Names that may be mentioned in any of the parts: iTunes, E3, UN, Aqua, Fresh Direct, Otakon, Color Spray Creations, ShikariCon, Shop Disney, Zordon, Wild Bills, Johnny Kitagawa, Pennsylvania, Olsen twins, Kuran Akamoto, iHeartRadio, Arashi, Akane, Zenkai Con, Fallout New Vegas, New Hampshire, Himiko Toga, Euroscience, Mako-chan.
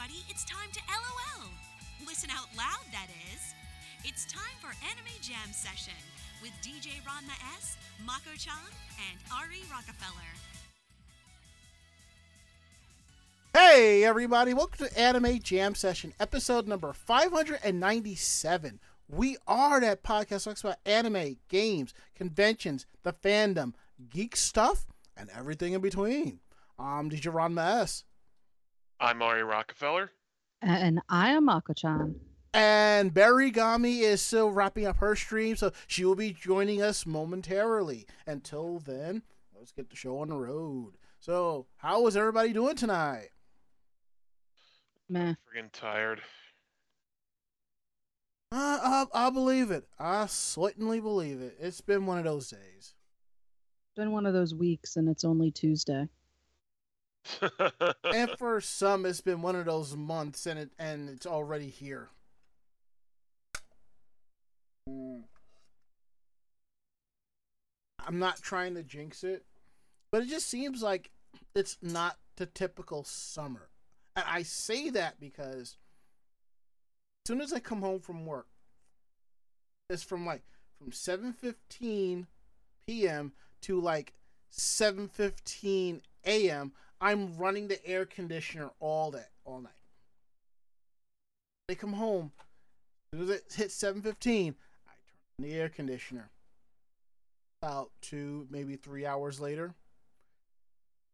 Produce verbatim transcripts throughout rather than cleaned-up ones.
everybody, it's time to LOL. Listen out loud, that is. It's time for Anime Jam Session with D J Ranma S, Mako-chan, and Ari Rockefeller. Hey, everybody. Welcome to Anime Jam Session, episode number five hundred ninety-seven. We are that podcast that talks about anime, games, conventions, the fandom, geek stuff, and everything in between. I'm D J Ranma S. I'm Ari Rockefeller. And I am Mako-chan. And Berigami is still wrapping up her stream, so she will be joining us momentarily. Until then, let's get the show on the road. So, how is everybody doing tonight? Meh. Freaking tired. Uh, I, I believe it. I certainly believe it. It's been one of those days. It's been one of those weeks, and it's only Tuesday. And for some, it's been one of those months, and it and it's already here. I'm not trying to jinx it, but it just seems like it's not the typical summer. And I say that because as soon as I come home from work, it's from like from seven fifteen p.m. to like seven fifteen a.m. I'm running the air conditioner all day, all night. They come home. As soon as it hits seven fifteen, I turn on the air conditioner. About two, maybe three hours later,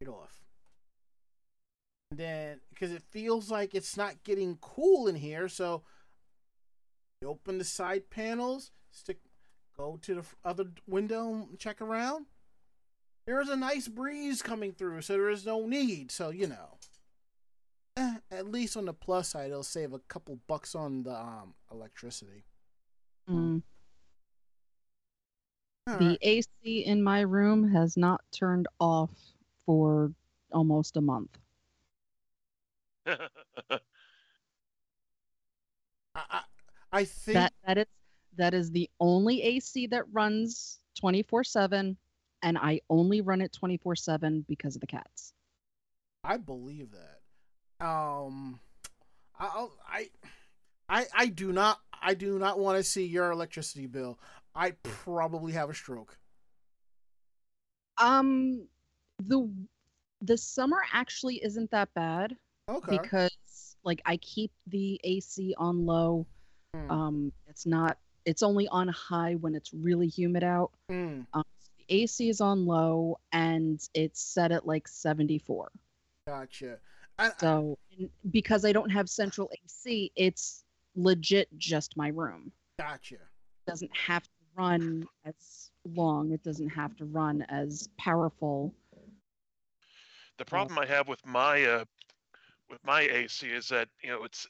get off. And then, because it feels like it's not getting cool in here, so you open the side panels, stick, go to the other window, check around. There is a nice breeze coming through, so there is no need. So, you know, eh, at least on the plus side, it'll save a couple bucks on the um, electricity. Mm. Right. The A C in my room has not turned off for almost a month. I, I, I think that, that is that is the only A C that runs twenty-four seven. And I only run it twenty-four seven because of the cats. I believe that. Um, I'll, I, I, I do not. I do not want to see your electricity bill. I probably have a stroke. Um, the the summer actually isn't that bad. Okay. Because like I keep the A C on low. Mm. Um, it's not. It's only on high when it's really humid out. Mm. Um, A C is on low and it's set at like seventy-four. Gotcha. I, so I, because I don't have central A C, it's legit just my room. Gotcha. It doesn't have to run as long. It doesn't have to run as powerful. The problem uh, I have with my uh, with my A C is that, you know, it's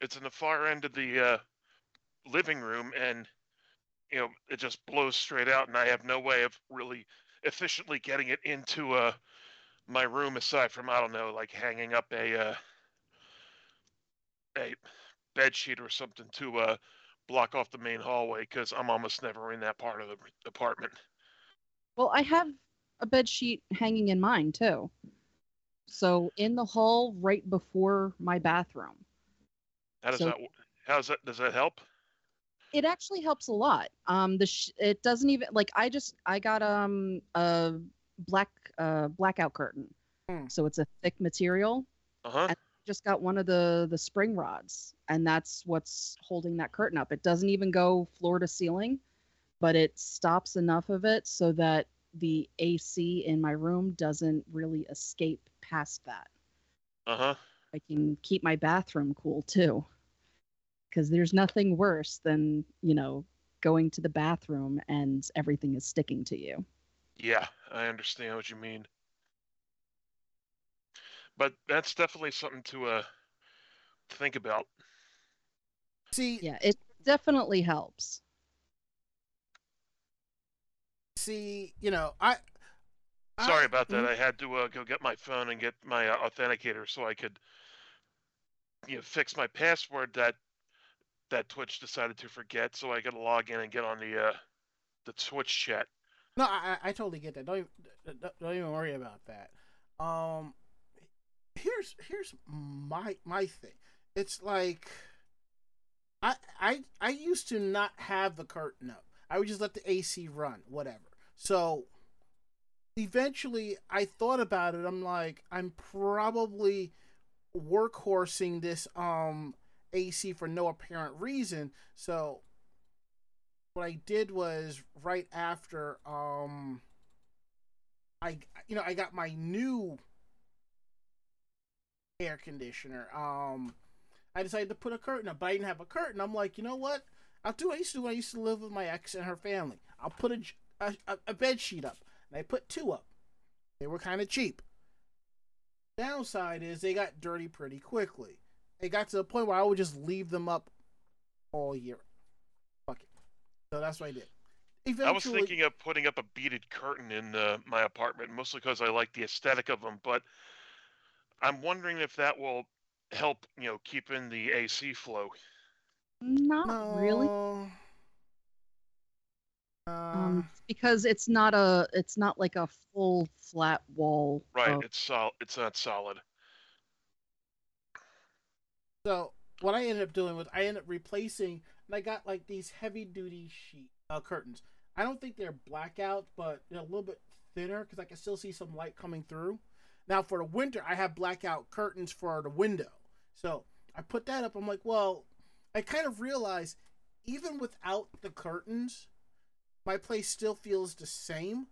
it's in the far end of the uh, living room and, you know, it just blows straight out, and I have no way of really efficiently getting it into uh, my room aside from, I don't know, like hanging up a uh, a bed sheet or something to uh, block off the main hallway because I'm almost never in that part of the apartment. Well, I have a bed sheet hanging in mine too. So in the hall, right before my bathroom. How does so- that? How's that? Does that help? It actually helps a lot. Um, the sh- it doesn't even like I just I got um a black uh blackout curtain, mm. so it's a thick material. Uh huh. Just got one of the the spring rods, and that's what's holding that curtain up. It doesn't even go floor to ceiling, but it stops enough of it so that the A C in my room doesn't really escape past that. Uh huh. I can keep my bathroom cool too. Because there's nothing worse than, you know, going to the bathroom and everything is sticking to you. Yeah, I understand what you mean. But that's definitely something to uh, think about. See, yeah, it definitely helps. See, you know, I... I Sorry about that. Mm-hmm. I had to uh, go get my phone and get my uh, authenticator so I could, you know, fix my password that that Twitch decided to forget, so I got to log in and get on the uh, the Twitch chat. No, I, I totally get that. Don't even, don't even worry about that. Um, here's here's my my thing. It's like I I I used to not have the curtain up. I would just let the A C run, whatever. So eventually I thought about it. I'm like, I'm probably workhorsing this um A C for no apparent reason. So what I did was right after um I you know I got my new air conditioner, um I decided to put a curtain up, but I didn't have a curtain. I'm like, you know what? I'll do what I used to do when I used to live with my ex and her family. I'll put a, a, a bed sheet up. And I put two up. They were kind of cheap. Downside is they got dirty pretty quickly. It got to the point where I would just leave them up all year. Fuck it. So that's what I did. Eventually, I was thinking of putting up a beaded curtain in uh, my apartment, mostly because I like the aesthetic of them, but I'm wondering if that will help, you know, keep in the A C flow. Not no. really. Uh, um, because it's not a, it's not like a full flat wall. Right, of... it's solid. It's not solid. So what I ended up doing was I ended up replacing, and I got like these heavy duty sheet uh, curtains. I don't think they're blackout, but they're a little bit thinner because I can still see some light coming through. Now for the winter, I have blackout curtains for the window. So I put that up. I'm like, well, I kind of realized even without the curtains, my place still feels the same.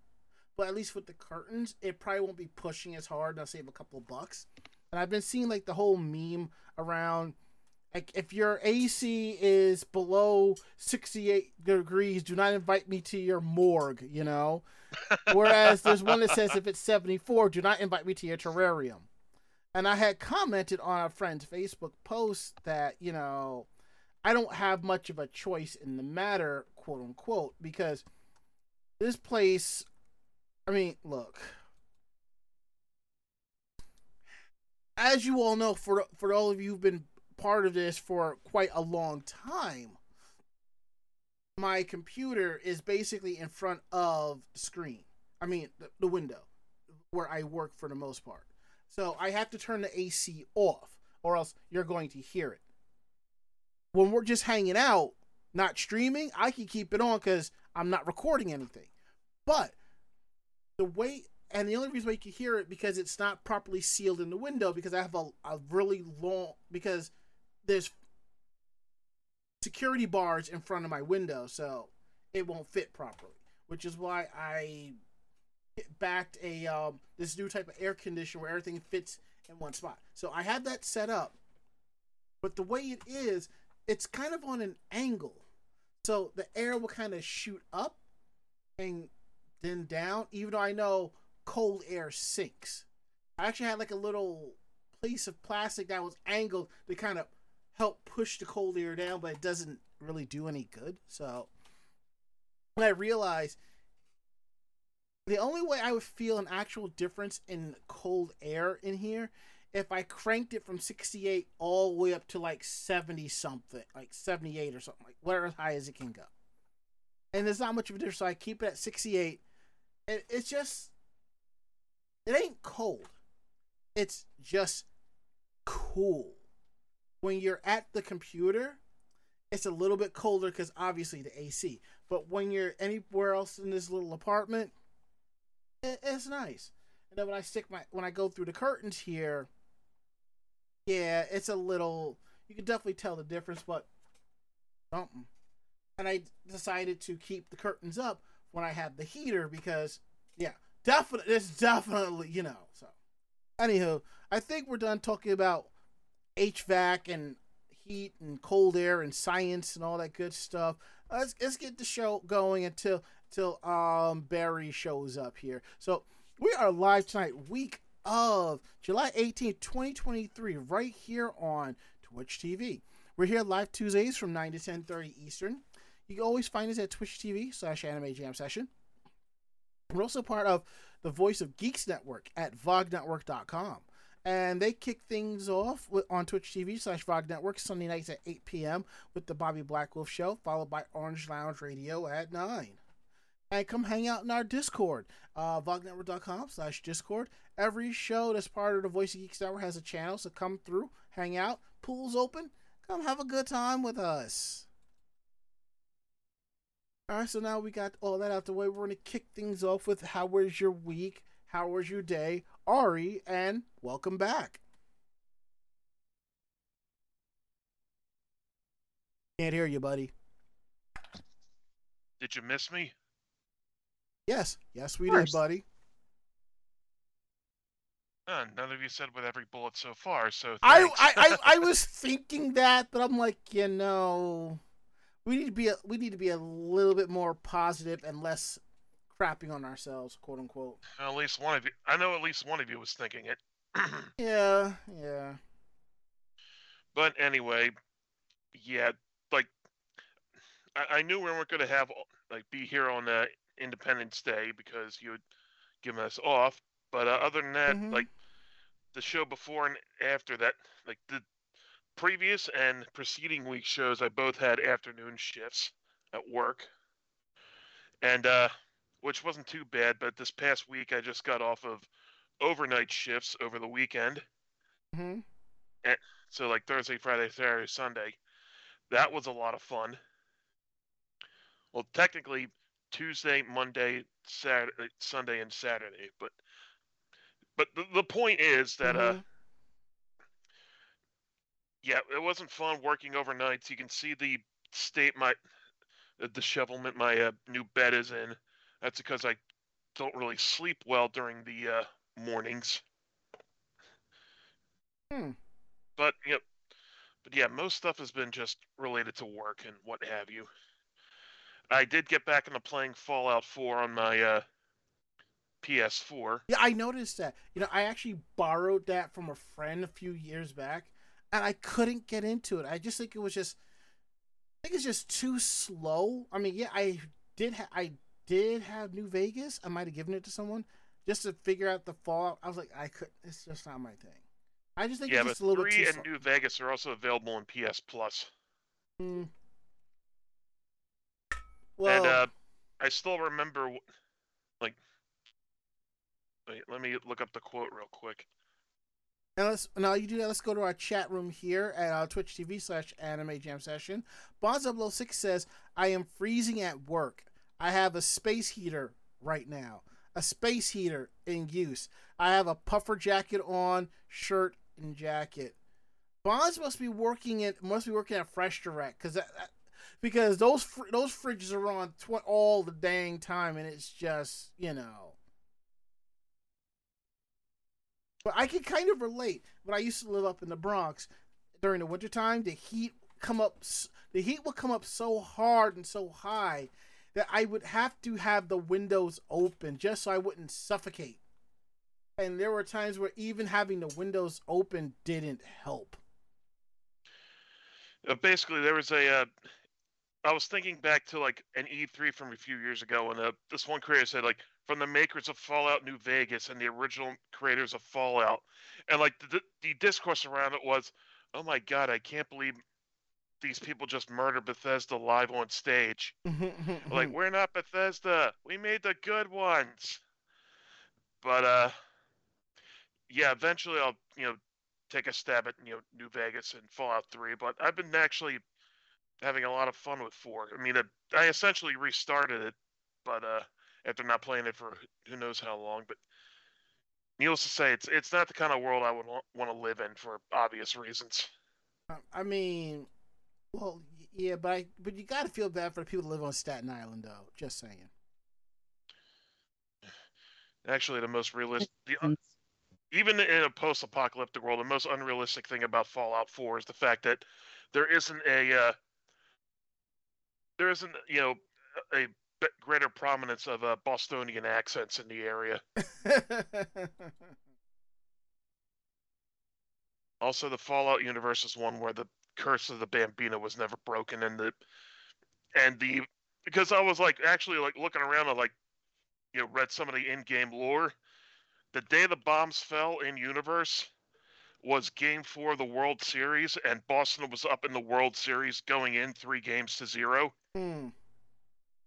But at least with the curtains, it probably won't be pushing as hard. And I'll save a couple of bucks. And I've been seeing like the whole meme around, like if your A C is below sixty-eight degrees, do not invite me to your morgue, you know? Whereas there's one that says if it's seventy-four, do not invite me to your terrarium. And I had commented on a friend's Facebook post that, you know, I don't have much of a choice in the matter, quote unquote, because this place, I mean, look, as you all know, for, for all of you who've been part of this for quite a long time, my computer is basically in front of the screen. I mean, the, the window where I work for the most part. So I have to turn the A C off or else you're going to hear it. When we're just hanging out, not streaming, I can keep it on because I'm not recording anything. But the way, and the only reason why you can hear it because it's not properly sealed in the window because I have a, a really long, because there's security bars in front of my window, so it won't fit properly, which is why I backed a um, this new type of air conditioner where everything fits in one spot. So I had that set up, but the way it is, it's kind of on an angle, so the air will kind of shoot up and then down, even though I know cold air sinks. I actually had like a little piece of plastic that was angled to kind of help push the cold air down, but it doesn't really do any good. So when I realized the only way I would feel an actual difference in cold air in here, if I cranked it from sixty-eight all the way up to like seventy something, like seventy-eight or something, like whatever as high as it can go. And there's not much of a difference, so I keep it at sixty-eight. It, it's just, it ain't cold. It's just cool. When you're at the computer, it's a little bit colder because obviously the A C. But when you're anywhere else in this little apartment, it, it's nice. And then when I stick my when I go through the curtains here, yeah, it's a little. You can definitely tell the difference, but something. And I decided to keep the curtains up when I had the heater because, yeah. Definitely, it's definitely, you know, so. Anywho, I think we're done talking about H V A C and heat and cold air and science and all that good stuff. Let's, let's get the show going until, until um, Barry shows up here. So, we are live tonight, week of July eighteenth, twenty twenty-three, right here on Twitch T V. We're here live Tuesdays from nine to ten thirty Eastern. You can always find us at Twitch T V slash Anime Jam Session. We're also part of the Voice of Geeks Network at vogue network dot com. And they kick things off with, on Twitch T V slash Vogue Network Sunday nights at eight p.m. with the Bobby Blackwolf Show, followed by Orange Lounge Radio at nine. and come hang out in our Discord, uh, vognetwork dot com slash Discord. Every show that's part of the Voice of Geeks Network has a channel, so come through, hang out, pool's open, come have a good time with us. All right, so now we got all that out the way. We're going to kick things off with how was your week, how was your day, Ari, and welcome back. Can't hear you, buddy. Did you miss me? Yes. Yes, we did, buddy. Uh, none of you said with every bullet so far, so thanks. I, I, I, I was thinking that, but I'm like, you know, we need to be a, we need to be a little bit more positive and less crapping on ourselves, quote unquote. At least one of you. I know at least one of you was thinking it. Yeah, yeah. But anyway, yeah, like, I, I knew we weren't going to have, like, be here on uh, Independence Day because you had given us off. But uh, other than that, mm-hmm. like, the show before and after that, like, the previous and preceding week shows, I both had afternoon shifts at work. And, uh, which wasn't too bad, but this past week I just got off of overnight shifts over the weekend. Mm-hmm. And, so, like, Thursday, Friday, Saturday, Sunday. That was a lot of fun. Well, technically, Tuesday, Monday, Saturday, Sunday, and Saturday. But but the, the point is that, mm-hmm. uh, yeah, it wasn't fun working overnights. You can see the state my the dishevelment my uh, new bed is in. That's because I don't really sleep well during the uh, mornings. Hmm. But, you know, But yeah, most stuff has been just related to work and what have you. I did get back into playing Fallout four on my uh, P S four. Yeah, I noticed that. You know, I actually borrowed that from a friend a few years back, and I couldn't get into it. I just think it was just, I think it's just too slow. I mean, yeah, I did. Ha- I did have New Vegas. I might have given it to someone just to figure out the Fallout. I was like, I couldn't. It's just not my thing. I just think yeah, it's just a little bit too slow. Yeah, but three and New Vegas are also available on P S Plus. Mm. Well, and uh, I still remember, like, wait, let me look up the quote real quick. Now, let's, now you do that. Let's go to our chat room here at uh, Twitch T V slash Anime Jam Session. Bonzo oh oh six says, "I am freezing at work. I have a space heater right now. A space heater in use. I have a puffer jacket on, shirt and jacket." Bonds must be working at must be working at Fresh Direct because that, that because those fr- those fridges are on tw- all the dang time, and it's just, you know. But I can kind of relate. When I used to live up in the Bronx during the wintertime, the heat come up the heat would come up so hard and so high that I would have to have the windows open just so I wouldn't suffocate. And there were times where even having the windows open didn't help. Uh, basically, there was a... Uh, I was thinking back to like an E three from a few years ago, and uh, this one creator said, like, from the makers of Fallout New Vegas and the original creators of Fallout. And like the, the discourse around it was, oh my God, I can't believe these people just murder Bethesda live on stage. Like, we're not Bethesda. We made the good ones. But, uh, yeah, eventually I'll, you know, take a stab at, you know, New Vegas and Fallout three. But I've been actually having a lot of fun with four. I mean, I essentially restarted it, but, uh, after not playing it for who knows how long. But needless to say, it's, it's not the kind of world I would want to live in for obvious reasons. I mean... Well, yeah, but I, but you gotta feel bad for the people that live on Staten Island, though. Just saying. Actually, the most realistic, the, even in a post-apocalyptic world, the most unrealistic thing about Fallout four is the fact that there isn't a, uh, there isn't, you know, a greater prominence of uh, Bostonian accents in the area. Also, the Fallout universe is one where the Curse of the Bambino was never broken, and the and the because I was like actually like looking around and like, you know, read some of the in-game lore. The day the bombs fell in universe was game four of the World Series, and Boston was up in the World Series going in three games to zero. Mm.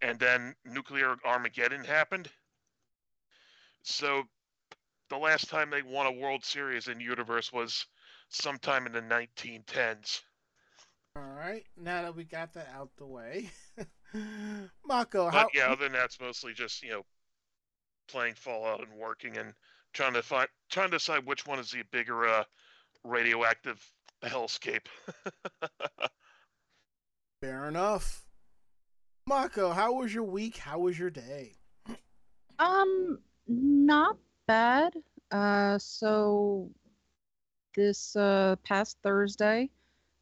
and then nuclear Armageddon happened. So the last time they won a World Series in Universe was sometime in the nineteen tens. All right, now that we got that out the way, Mako, how... But yeah, other than that, it's mostly just, you know, playing Fallout and working and trying to find, trying to decide which one is the bigger uh, radioactive hellscape. Fair enough. Mako, how was your week? How was your day? Um, not bad. Uh, so this uh, past Thursday,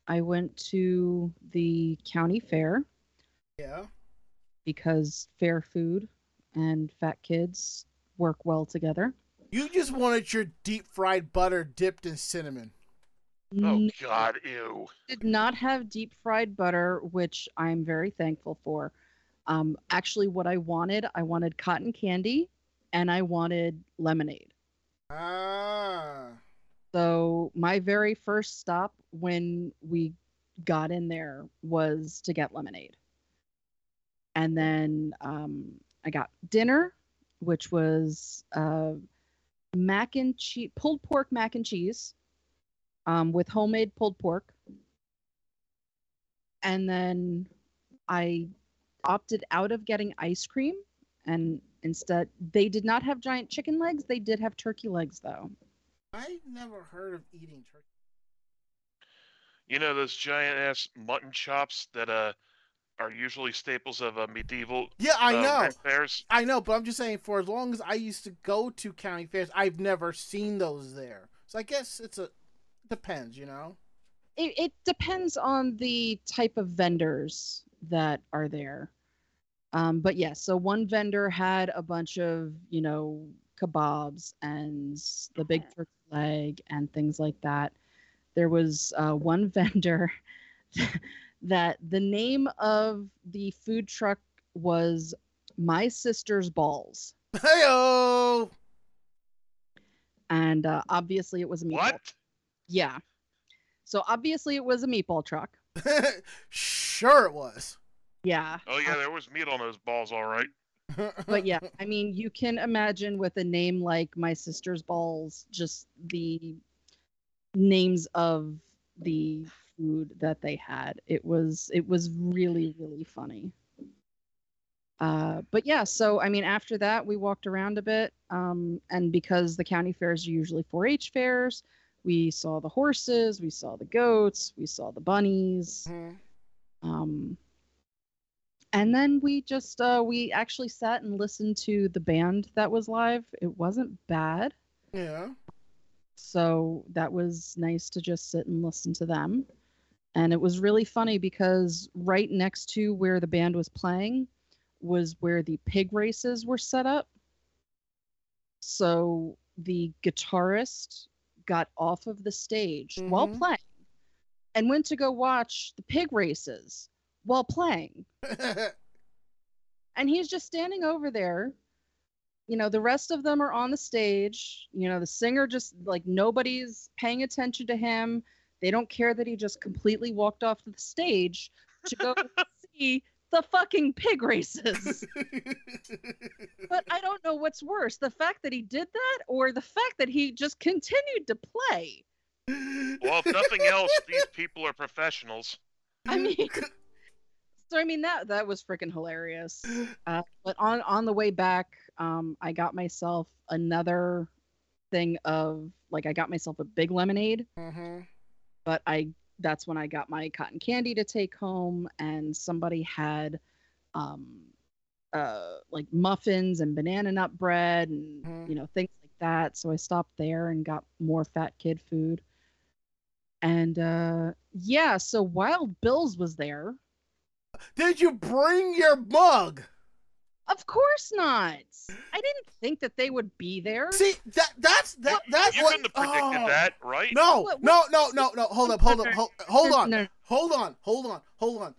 I went to the county fair. Yeah. Because fair food and fat kids work well together. You just wanted your deep fried butter dipped in cinnamon. Oh, God, ew. Did not have deep fried butter, which I'm very thankful for. Um, actually, what I wanted, I wanted cotton candy and I wanted lemonade. Ah. So my very first stop when we got in there was to get lemonade. And then um, I got dinner, which was uh, mac and cheese, pulled pork mac and cheese. Um, with homemade pulled pork. And then I opted out of getting ice cream. And instead, they did not have giant chicken legs. They did have turkey legs, though. I never heard of eating turkey. You know, those giant-ass mutton chops that uh, are usually staples of uh, medieval yeah, I uh, know. fairs? I know, but I'm just saying, for as long as I used to go to county fairs, I've never seen those there. So I guess it's a... Depends, you know? It, it depends on the type of vendors that are there. Um, but yes, yeah, so one vendor had a bunch of, you know, kebabs and the big turkey leg and things like that. There was uh, one vendor that the name of the food truck was My Sister's Balls. Hey-oh! And uh, obviously it was a meatball. What? Yeah. So obviously it was a meatball truck. Sure it was. Yeah. Oh yeah, there was meat on those balls, all right. But yeah, I mean, you can imagine with a name like My Sister's Balls, just the names of the food that they had. It was it was really, really funny. Uh, but yeah, so I mean, after that we walked around a bit, um, and because the county fairs are usually four H fairs, we saw the horses, we saw the goats, we saw the bunnies. Mm-hmm. Um, and then we just, uh, we actually sat and listened to the band that was live. It wasn't bad. Yeah. So that was nice to just sit and listen to them. And it was really funny because right next to where the band was playing was where the pig races were set up. So the guitarist got off of the stage mm-hmm. while playing and went to go watch the pig races while playing. And he's just standing over there. You know, the rest of them are on the stage. You know, the singer just, like, nobody's paying attention to him. They don't care that he just completely walked off the stage to go see the fucking pig races. But I don't know what's worse, the fact that he did that or the fact that he just continued to play. Well, if nothing else, these people are professionals. I mean, so I mean, that that was freaking hilarious. Uh, but on, on the way back, um, I got myself another thing of, like, I got myself a big lemonade, mm-hmm. but I That's when I got my cotton candy to take home, and somebody had, um, uh, like muffins and banana nut bread and, mm-hmm. you know, things like that. So I stopped there and got more fat kid food. And, uh, yeah, so Wild Bills was there. Did you bring your mug? Of course not. I didn't think that they would be there. See, that that's that that's you what. You couldn't have predicted oh. that, right? No, what, what, no, no, no, no. Hold up, hold up, hold, hold on, no. hold on, hold on, hold on.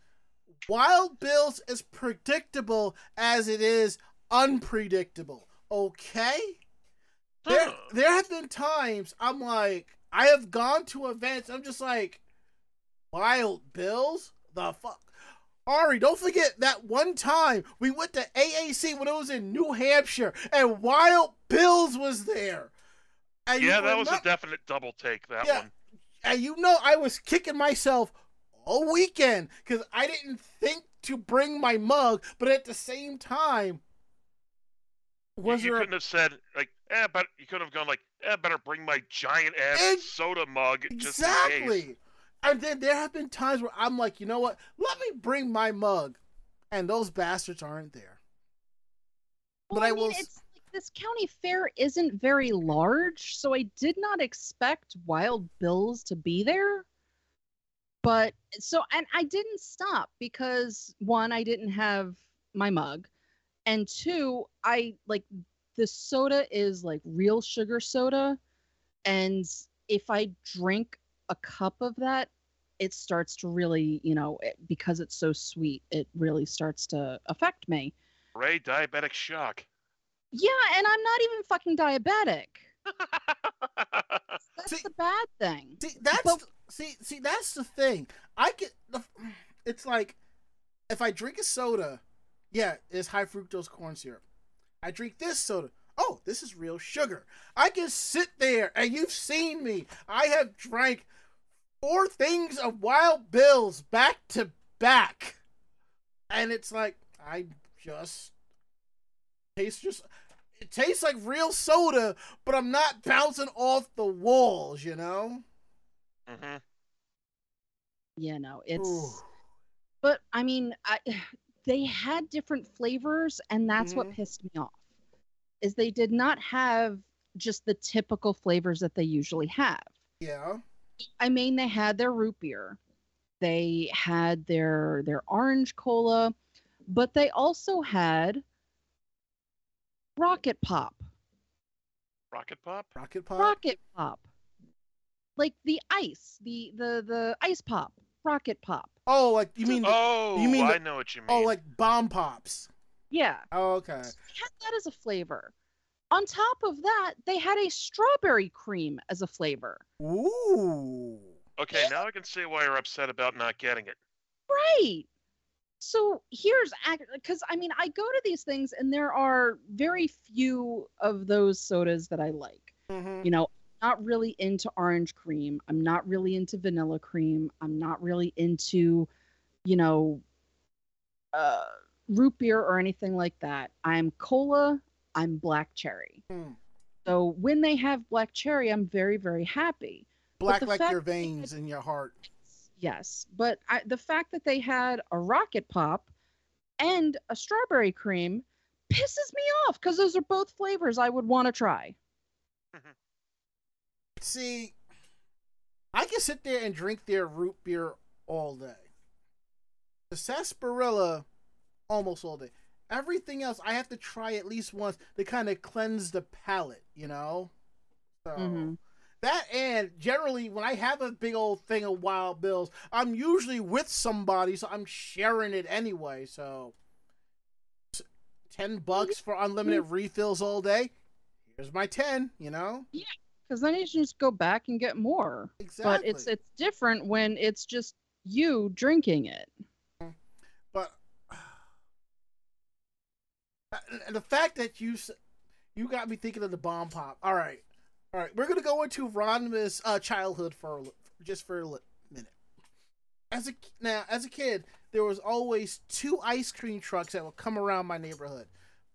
Wild Bills is predictable as it is unpredictable. Okay. Huh. There, there have been times I'm like, I have gone to events. I'm just like, Wild Bills, the fuck. Ari, don't forget that one time we went to A A C when it was in New Hampshire and Wild Bills was there. And yeah, that was not... a definite double take, that yeah. one. And you know, I was kicking myself all weekend because I didn't think to bring my mug, but at the same time, was you, you there couldn't a... have said, like, eh, but you could have gone, like, eh, better bring my giant ass and... soda mug. Exactly. Just in case. And then there have been times where I'm like, you know what? Let me bring my mug, and those bastards aren't there. Well, but I, I mean, will. It's like this county fair isn't very large, so I did not expect Wild Bills to be there. But so, and I didn't stop because one, I didn't have my mug, and two, I like the soda is like real sugar soda, and if I drink a cup of that, it starts to really, you know, it, because it's so sweet, it really starts to affect me. Ray, diabetic shock. Yeah, and I'm not even fucking diabetic. That's see, the bad thing. See, that's but, see, see, that's the thing. I get the. It's like, if I drink a soda, yeah, it's high fructose corn syrup. I drink this soda. Oh, this is real sugar. I can sit there, and you've seen me. I have drank four things of Wild Bills back to back. And it's like, I just taste just, it tastes like real soda, but I'm not bouncing off the walls, you know? Mm-hmm. Yeah, no, it's, Ooh. But I mean, I, they had different flavors, and that's mm-hmm. what pissed me off. Is they did not have just the typical flavors that they usually have. Yeah. I mean, they had their root beer. They had their their orange cola, but they also had Rocket Pop. Rocket Pop? Rocket Pop? Rocket Pop. Like the ice, the the, the ice pop, Rocket Pop. Oh, like you mean the, Oh, you mean I the, know what you mean. Oh, like bomb pops. Yeah. Oh, okay. So they had that as a flavor. On top of that, they had a strawberry cream as a flavor. Ooh. Okay, yeah. Now I can see why you're upset about not getting it. Right. So here's... Because, I mean, I go to these things, and there are very few of those sodas that I like. Mm-hmm. You know, I'm not really into orange cream. I'm not really into vanilla cream. I'm not really into, you know... Uh, root beer or anything like that. I'm cola, I'm black cherry. Hmm. So when they have black cherry, I'm very, very happy. Black like your veins in your heart. Yes, but I, the fact that they had a Rocket Pop and a strawberry cream pisses me off because those are both flavors I would want to try. See, I can sit there and drink their root beer all day. The sarsaparilla almost all day. Everything else, I have to try at least once to kind of cleanse the palate, you know? So mm-hmm. That and generally, when I have a big old thing of Wild Bills, I'm usually with somebody, so I'm sharing it anyway, so ten bucks for unlimited mm-hmm. refills all day? Here's my ten, you know? Yeah, because then you should just go back and get more. Exactly. But it's, it's different when it's just you drinking it. But the fact that you you got me thinking of the bomb pop. All right. All right. We're going to go into Ranma's uh, childhood for a, just for a minute. As a, now, as a kid, there was always two ice cream trucks that would come around my neighborhood.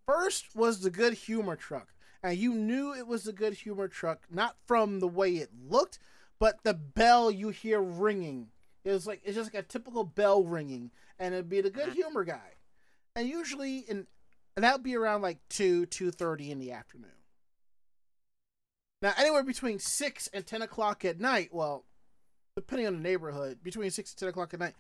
First was the Good Humor truck. And you knew it was the Good Humor truck, not from the way it looked, but the bell you hear ringing. It was like, it's just like a typical bell ringing. And it'd be the Good Humor guy. And usually in... And that would be around like two, two thirty in the afternoon. Now, anywhere between six and ten o'clock at night, well, depending on the neighborhood, between six and ten o'clock at night,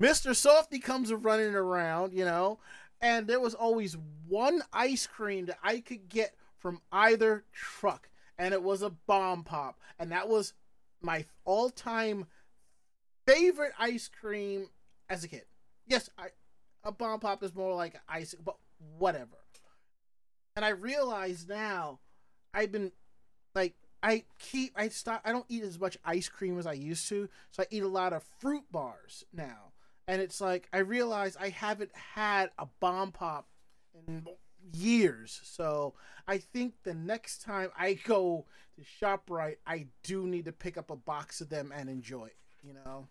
Mister Softy comes running around, you know, and there was always one ice cream that I could get from either truck, and it was a bomb pop, and that was my all-time favorite ice cream as a kid. Yes, I, a bomb pop is more like ice, but whatever. And I realize now, I've been, like, I keep I stop I don't eat as much ice cream as I used to, so I eat a lot of fruit bars now. And it's like I realize I haven't had a bomb pop in years. So I think the next time I go to ShopRite, I do need to pick up a box of them and enjoy it, you know.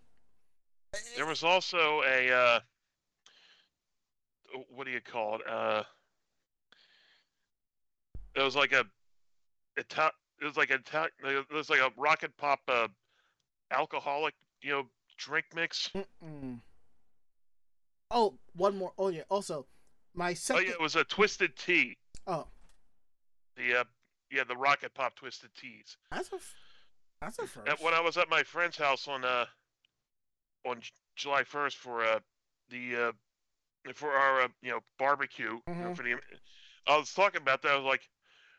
There was also a uh, what do you call it? Uh, it was like a it, it was like a it was like a rocket pop uh, alcoholic, you know, drink mix. Mm-mm. Oh, one more. Oh yeah. Also, my second. Oh yeah, it was a twisted tea. Oh. The uh, yeah, the rocket pop twisted teas. That's a that's a first. When I was at my friend's house on uh. on July first for uh, the uh, for our uh, you know barbecue, mm-hmm. you know, for the, I was talking about that. I was like,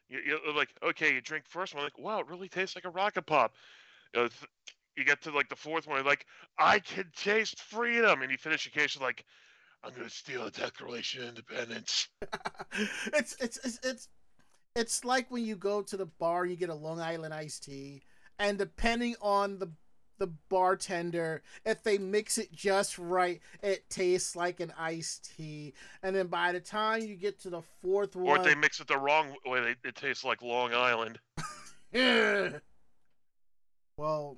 you, you're like okay, you drink first one, I'm like wow, it really tastes like a rocket pop. You know, th- you get to like the fourth one, you're like I can taste freedom, and you finish your case like I'm gonna steal a Declaration of Independence. it's, it's it's it's it's like when you go to the bar, you get a Long Island iced tea, and depending on the the bartender, if they mix it just right, it tastes like an iced tea. And then by the time you get to the fourth one, or if they mix it the wrong way, it tastes like Long Island. Yeah. Well,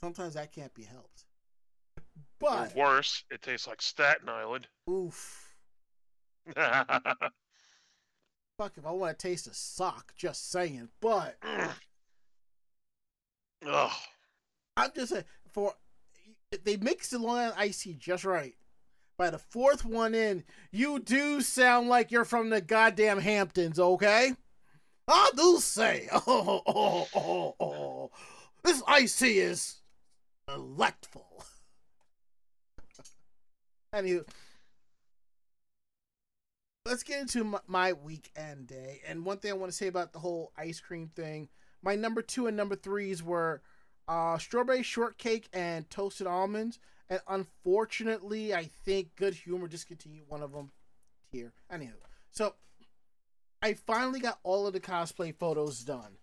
sometimes that can't be helped. But or worse, it tastes like Staten Island. Oof. Fuck if I want to taste a sock. Just saying. But. Ugh. I'm just saying, for they mix the Long Island iced tea just right. By the fourth one in, you do sound like you're from the goddamn Hamptons, okay? I do say, oh, oh, oh, oh, this iced tea is delectful. Anywho, let's get into my, my weekend day. And one thing I want to say about the whole ice cream thing, my number two and number threes were Uh, strawberry shortcake and toasted almonds, and unfortunately, I think Good Humor discontinued one of them here. Anywho, so I finally got all of the cosplay photos done,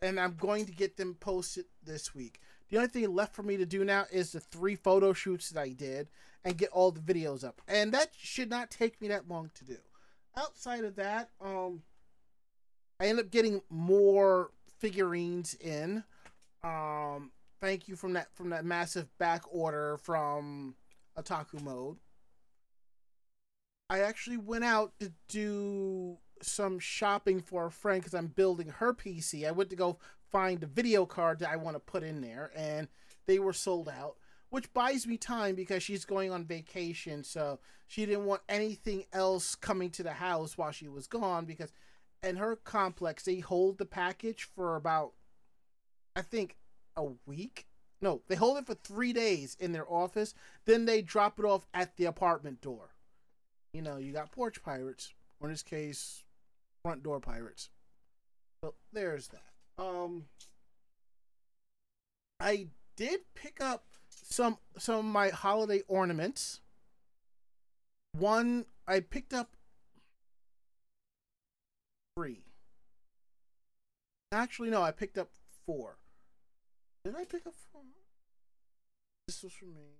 and I'm going to get them posted this week. The only thing left for me to do now is the three photo shoots that I did and get all the videos up, and that should not take me that long to do. Outside of that, um, I ended up getting more figurines in. Um, thank you from that from that massive back order from Otaku Mode. I actually went out to do some shopping for a friend because I'm building her P C. I went to go find the video card that I want to put in there, and they were sold out, which buys me time because she's going on vacation, so she didn't want anything else coming to the house while she was gone, because in her complex, they hold the package for about I think a week. No, they hold it for three days in their office. Then they drop it off at the apartment door. You know, you got porch pirates, or in this case, front door pirates. So there's that. Um, I did pick up some some of my holiday ornaments. One I picked up three. Actually, no, I picked up. Four. Did I pick up four? This was for me.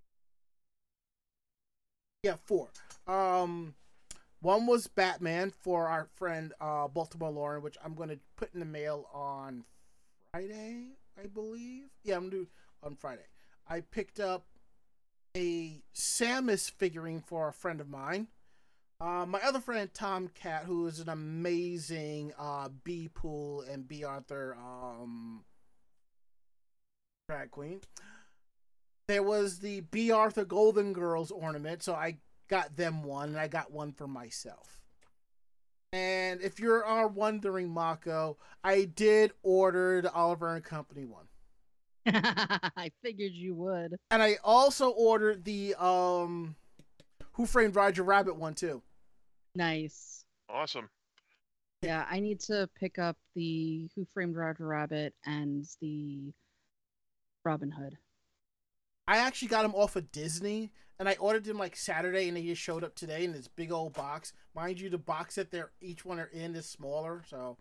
Yeah, four. Um, one was Batman for our friend uh, Baltimore Lauren, which I'm going to put in the mail on Friday, I believe. Yeah, I'm going to do on Friday. I picked up a Samus figurine for a friend of mine. Uh, my other friend, Tom Cat, who is an amazing uh, B. Pool and B. Arthur um, drag queen. There was the B. Arthur Golden Girls ornament, so I got them one, and I got one for myself. And if you are wondering, Mako, I did order the Oliver and Company one. I figured you would. And I also ordered the um, Who Framed Roger Rabbit one, too. Nice. Awesome. Yeah, I need to pick up the Who Framed Roger Rabbit and the Robin Hood. I actually got them off of Disney, and I ordered them like Saturday, and they just showed up today in this big old box. Mind you, the box that they're each one are in is smaller, so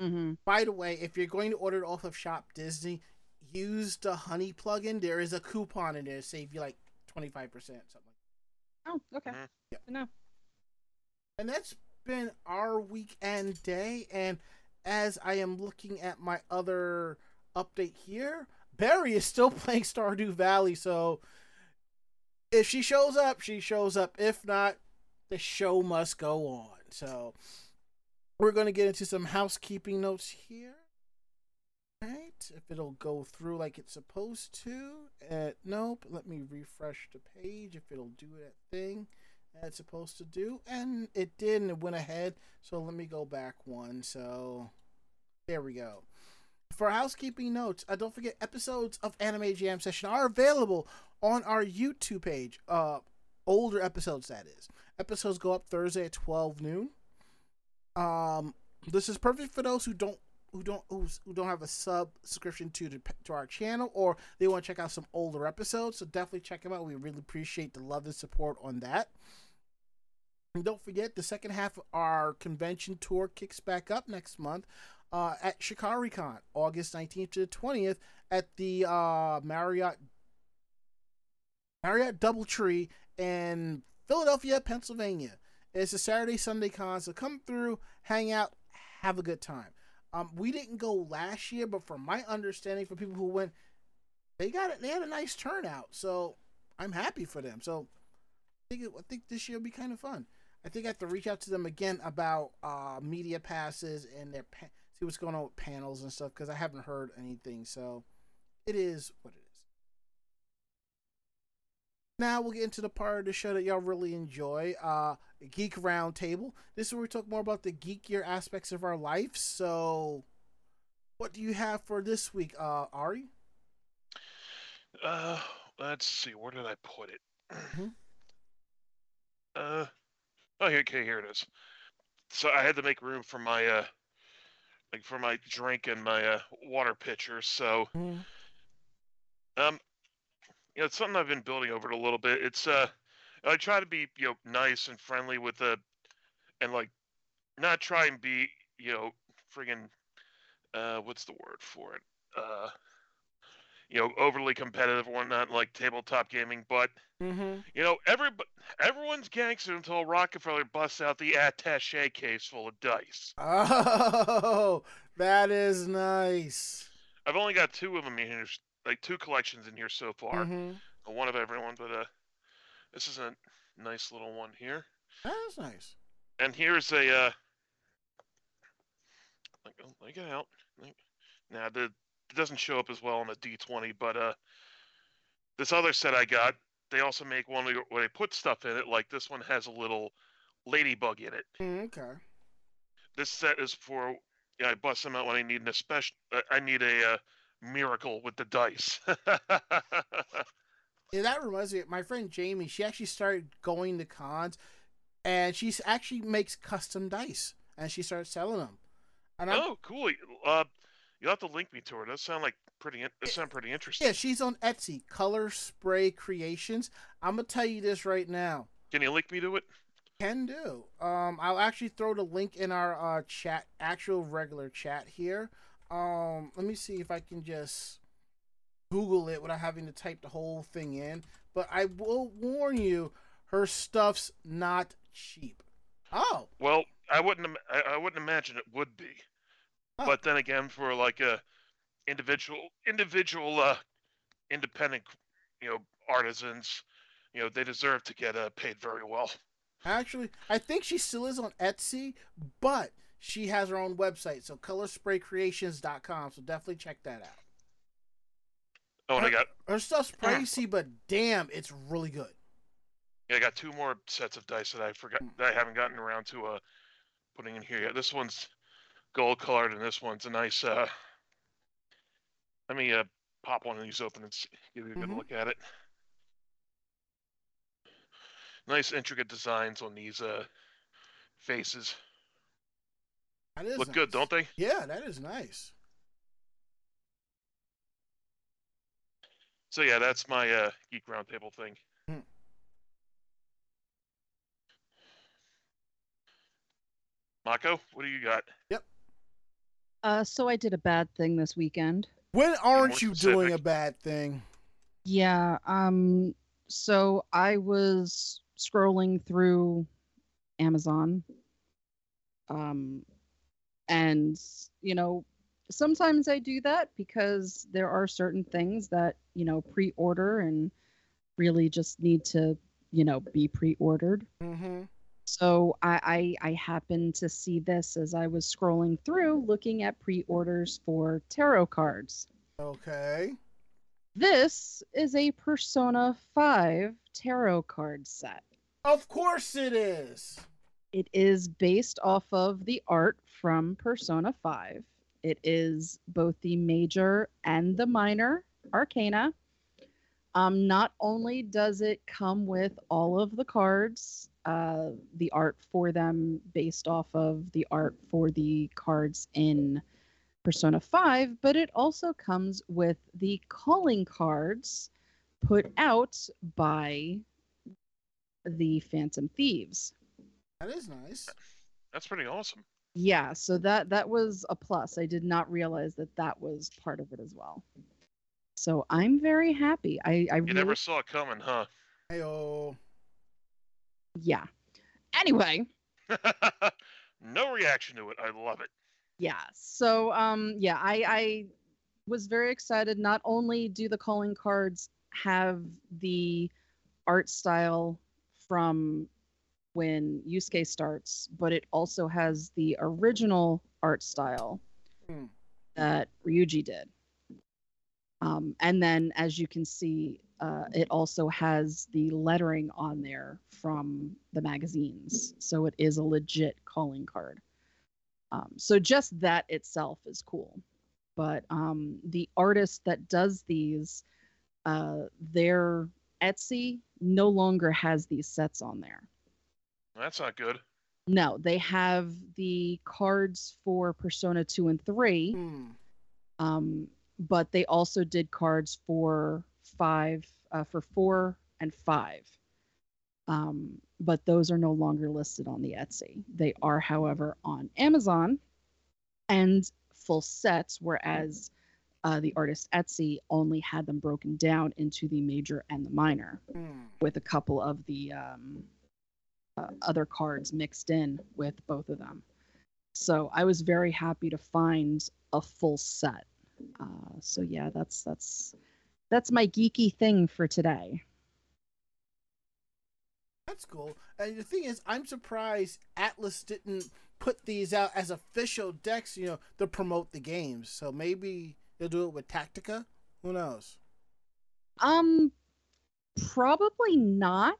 Mm-hmm. By the way, if you're going to order it off of Shop Disney, use the Honey plugin. There is a coupon in there to save you like twenty-five percent, something like that. Oh, okay. Yeah. No. And that's been our weekend day. And as I am looking at my other update here, Barry is still playing Stardew Valley. So if she shows up, she shows up. If not, the show must go on. So we're going to get into some housekeeping notes here. All right, if it'll go through like it's supposed to. Uh, nope, let me refresh the page if it'll do that thing that it's supposed to do. And it did, and it went ahead. So let me go back one. So there we go. For housekeeping notes, uh, don't forget episodes of Anime Jam Session are available on our YouTube page. Uh, older episodes, that is. Episodes go up Thursday at twelve noon. Um, this is perfect for those who don't who don't who's, who don't have a subscription to the, to our channel, or they want to check out some older episodes. So definitely check them out. We really appreciate the love and support on that. And don't forget, the second half of our convention tour kicks back up next month uh, at ShikariCon, August nineteenth to the twentieth, at the uh, Marriott Marriott DoubleTree in Philadelphia, Pennsylvania. It's a Saturday, Sunday con, so come through, hang out, have a good time. Um, we didn't go last year, but from my understanding, for people who went, they got it. They had a nice turnout, so I'm happy for them. So I think, it, I think this year will be kind of fun. I think I have to reach out to them again about uh, media passes and their pa- see what's going on with panels and stuff, because I haven't heard anything. So it is what it is. Now we'll get into the part of the show that y'all really enjoy, uh, Geek Roundtable. This is where we talk more about the geekier aspects of our life. So, what do you have for this week, uh, Ari? Uh, let's see. Where did I put it? Mm-hmm. Uh, oh, okay. Here it is. So I had to make room for my uh, like for my drink and my uh, water pitcher. So, mm-hmm. um. You know, it's something I've been building over it a little bit. It's uh, I try to be you know nice and friendly with the, and like, not try and be you know friggin', uh, what's the word for it? Uh, you know, overly competitive or not, like tabletop gaming. But mm-hmm. you know, every everyone's gangster until Rockefeller busts out the attaché case full of dice. Oh, that is nice. I've only got two of them here. Like two collections in here so far. Mm-hmm. One of everyone, but uh, this is a nice little one here. That is nice. And here's a uh, like oh, I got out. Now the it doesn't show up as well on the D twenty, but uh, this other set I got, they also make one where they put stuff in it. Like this one has a little ladybug in it. Mm, okay. This set is for yeah, I bust them out when I need an especially. Uh, I need a. Uh, miracle with the dice. Yeah, that reminds me, my friend Jamie, she actually started going to cons and she actually makes custom dice and she starts selling them. And oh, I'm, cool. Uh, you'll have to link me to her. That sound like pretty, that sound pretty interesting. Yeah, she's on Etsy, Color Spray Creations. I'm going to tell you this right now. Can you link me to it? Can do. Um, I'll actually throw the link in our uh, chat, actual regular chat here. Um, let me see if I can just Google it without having to type the whole thing in. But I will warn you, her stuff's not cheap. Oh. Well, I wouldn't. I wouldn't imagine it would be. Oh. But then again, for like a individual, individual, uh, independent, you know, artisans, you know, they deserve to get uh, paid very well. Actually, I think she still is on Etsy, but. She has her own website, so color spray creations dot com, so definitely check that out. Oh, and her, I got... Her stuff's pricey, but damn, it's really good. Yeah, I got two more sets of dice that I forgot that I haven't gotten around to uh, putting in here yet. This one's gold-colored, and this one's a nice... Uh... Let me uh, pop one of these open and see, give you a good mm-hmm. look at it. Nice intricate designs on these uh, faces. Look nice. Good, don't they? Yeah, that is nice. So yeah, that's my uh, Geek Roundtable thing. Hmm. Mako, what do you got? Yep. Uh, so I did a bad thing this weekend. When aren't you specific. doing a bad thing? Yeah. Um. So I was scrolling through Amazon. Um, and you know, sometimes I do that because there are certain things that, you know, pre-order and really just need to, you know, be pre-ordered. Mm-hmm. So I, I I happened to see this as I was scrolling through, looking at pre-orders for tarot cards. Okay. This is a Persona five tarot card set. Of course it is. It is based off of the art from Persona five. It is both the major and the minor arcana. Um, not only does it come with all of the cards, uh, the art for them based off of the art for the cards in Persona five, but it also comes with the calling cards put out by the Phantom Thieves. That is nice. That's pretty awesome. Yeah, so that, that was a plus. I did not realize that that was part of it as well. So I'm very happy. I, I You really... never saw it coming, huh? Hey-oh. Yeah. Anyway. No reaction to it. I love it. Yeah. So, um, yeah, I, I was very excited. Not only do the calling cards have the art style from when Yusuke starts, but it also has the original art style mm. that Ryuji did. Um, and then, as you can see, uh, it also has the lettering on there from the magazines. So it is a legit calling card. Um, so just that itself is cool. But um, the artist that does these, uh, their Etsy no longer has these sets on there. That's not good. No, they have the cards for Persona two and three. Mm. Um. But they also did cards for five, uh, for four and five. Um, but those are no longer listed on the Etsy. They are, however, on Amazon and full sets, whereas uh, the artist Etsy only had them broken down into the major and the minor, mm. with a couple of the um, uh, other cards mixed in with both of them. So I was very happy to find a full set. Uh, so yeah, that's that's that's my geeky thing for today. That's cool. And the thing is, I'm surprised Atlas didn't put these out as official decks, you know, to promote the games. So maybe they'll do it with Tactica. Who knows? Um, probably not.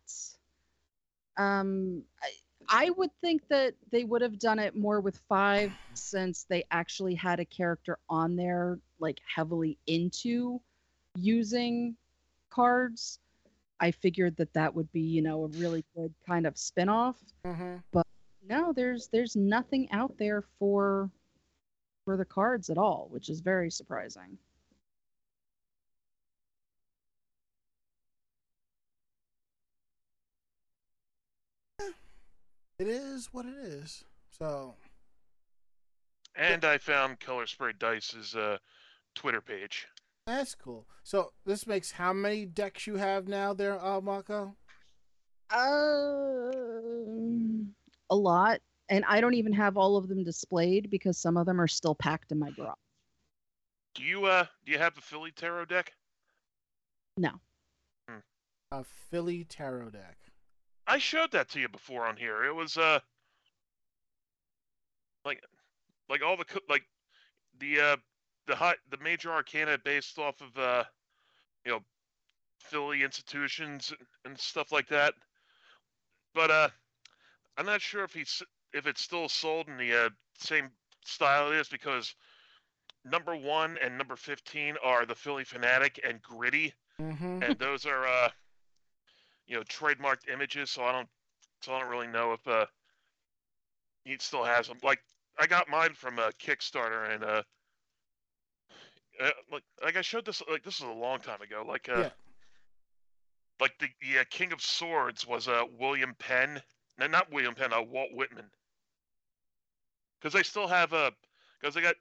Um, I, I would think that they would have done it more with five, since they actually had a character on there, like, heavily into using cards. I figured that that would be, you know, a really good kind of spinoff. Mm-hmm. But no, there's there's nothing out there for for the cards at all, which is very surprising. It is what it is. So. And I found Color Spray Dice's uh, Twitter page. That's cool. So this makes how many decks you have now there, uh, Mako? Um, a lot. And I don't even have all of them displayed because some of them are still packed in my garage. Do you uh do you have the Philly Tarot deck? No. Hmm. A Philly Tarot deck. I showed that to you before on here. It was uh, like, like all the like, the uh, the high, the major arcana based off of uh, you know, Philly institutions and stuff like that. But uh, I'm not sure if he's if it's still sold in the uh, same style it is, because number one and number fifteen are the Philly Fanatic and Gritty, mm-hmm. and those are uh. you know, trademarked images, so I don't, so I don't really know if uh, he still has them. Like, I got mine from a Kickstarter, and uh, uh like, like I showed this, like, this was a long time ago. Like, uh, yeah. like the, the uh, King of Swords was uh William Penn, no, not William Penn, uh, Walt Whitman. Because I still have a, uh, because I got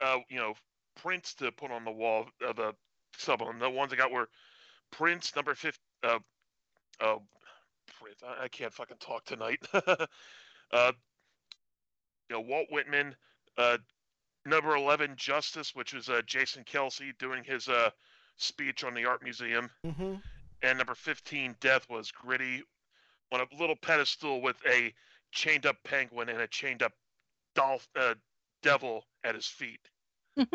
uh, you know, prints to put on the wall of uh, the sub on. The ones I got were prints number fifty. Uh, uh, prints. I, I can't fucking talk tonight. uh, you know, Walt Whitman, uh, number eleven, Justice, which is uh, Jason Kelsey doing his uh, speech on the art museum. Mm-hmm. And number fifteen, Death, was Gritty on a little pedestal with a chained-up penguin and a chained-up dolphin, uh, devil at his feet. You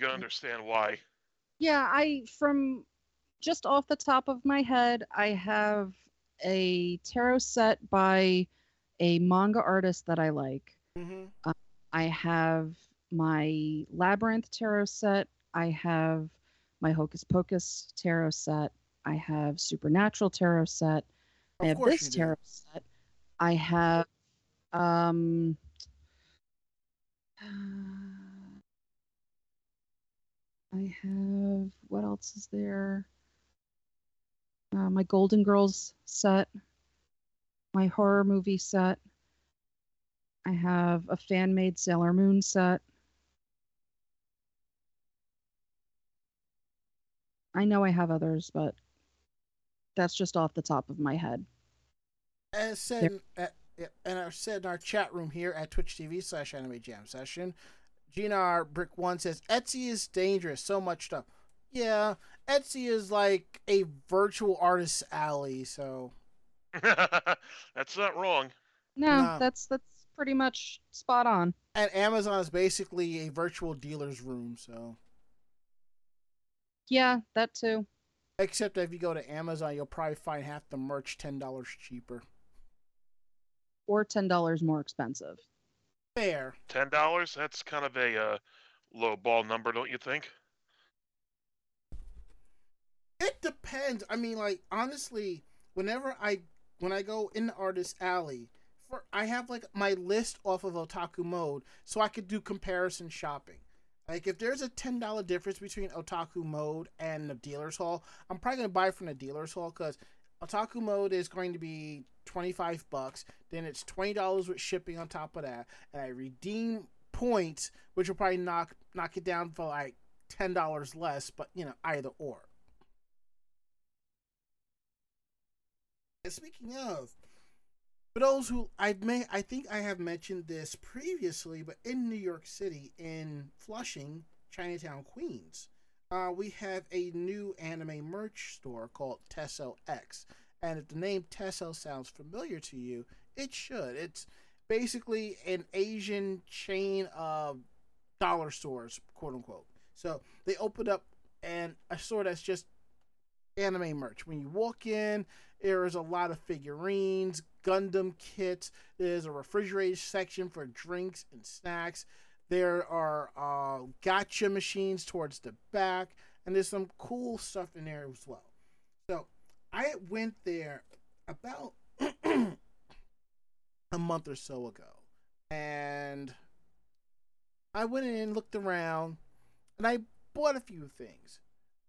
can understand why. Yeah, I, from just off the top of my head, I have a tarot set by a manga artist that I like. Mm-hmm. uh, I have my Labyrinth tarot set. I have my Hocus Pocus tarot set. I have Supernatural tarot set. I have this tarot set. I have um I have, what else is there? Uh, my Golden Girls set, my horror movie set. I have a fan-made Sailor Moon set. I know I have others, but that's just off the top of my head. As said, uh, and I said in our chat room here at Twitch T V slash Anime Jam Session, G N R Brick One says Etsy is dangerous. So much stuff. Yeah, Etsy is like a virtual artist's alley. So that's not wrong. No, no, that's that's pretty much spot on. And Amazon is basically a virtual dealer's room. So yeah, that too. Except if you go to Amazon, you'll probably find half the merch ten dollars cheaper. Or ten dollars more expensive. Fair. ten dollars? That's kind of a uh, low ball number, don't you think? It depends. I mean, like, honestly, whenever I when I go in the artist alley, for I have, like, my list off of Otaku Mode, so I could do comparison shopping. Like, if there's a ten dollar difference between Otaku Mode and the dealer's hall, I'm probably going to buy from the dealer's hall, because Otaku Mode is going to be twenty-five bucks. Then it's twenty dollars with shipping on top of that. And I redeem points, which will probably knock knock it down for like ten dollars less, but, you know, either or. And speaking of, for those who I may, I think I have mentioned this previously, but in New York City, in Flushing, Chinatown, Queens, uh, we have a new anime merch store called Teso X. And if the name Teso sounds familiar to you, it should. It's basically an Asian chain of dollar stores, quote unquote. So they opened up an a store that's just anime merch. When you walk in, there is a lot of figurines, Gundam kits. There's a refrigerated section for drinks and snacks. There are uh, gacha machines towards the back, and there's some cool stuff in there as well. So I went there about a month or so ago, and I went in, looked around, and I bought a few things.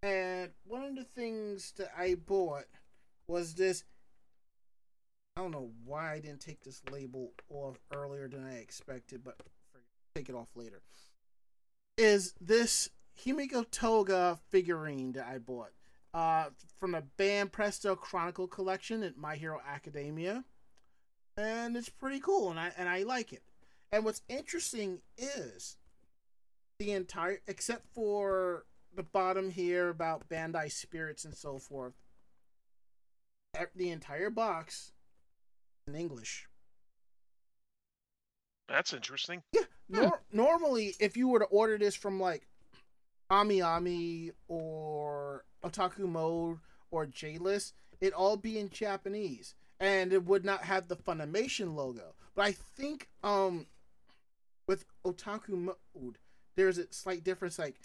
And one of the things that I bought was this. I don't know why I didn't take this label off earlier than I expected, but I'll take it off later. Is this Himiko Toga figurine that I bought uh, from the band Presto Chronicle Collection at My Hero Academia, and it's pretty cool, and I and I like it. And what's interesting is the entire, except for the bottom here about Bandai Spirits and so forth, the entire box in English. That's interesting. Yeah. Nor- normally, if you were to order this from like AmiAmi or Otaku Mode or J-List, it'd all be in Japanese, and it would not have the Funimation logo. But I think um, with Otaku Mode, there's a slight difference. Like,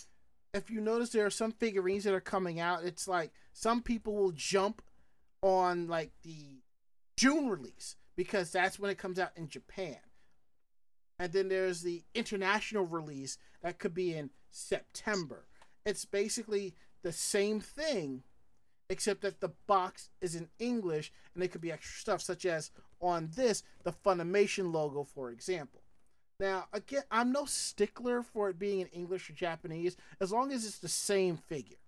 if you notice, there are some figurines that are coming out. It's like some people will jump on like the June release, because that's when it comes out in Japan. And then there's the international release that could be in September. It's basically the same thing, except that the box is in English, and it could be extra stuff, such as on this, the Funimation logo, for example. Now, again, I'm no stickler for it being in English or Japanese, as long as it's the same figure.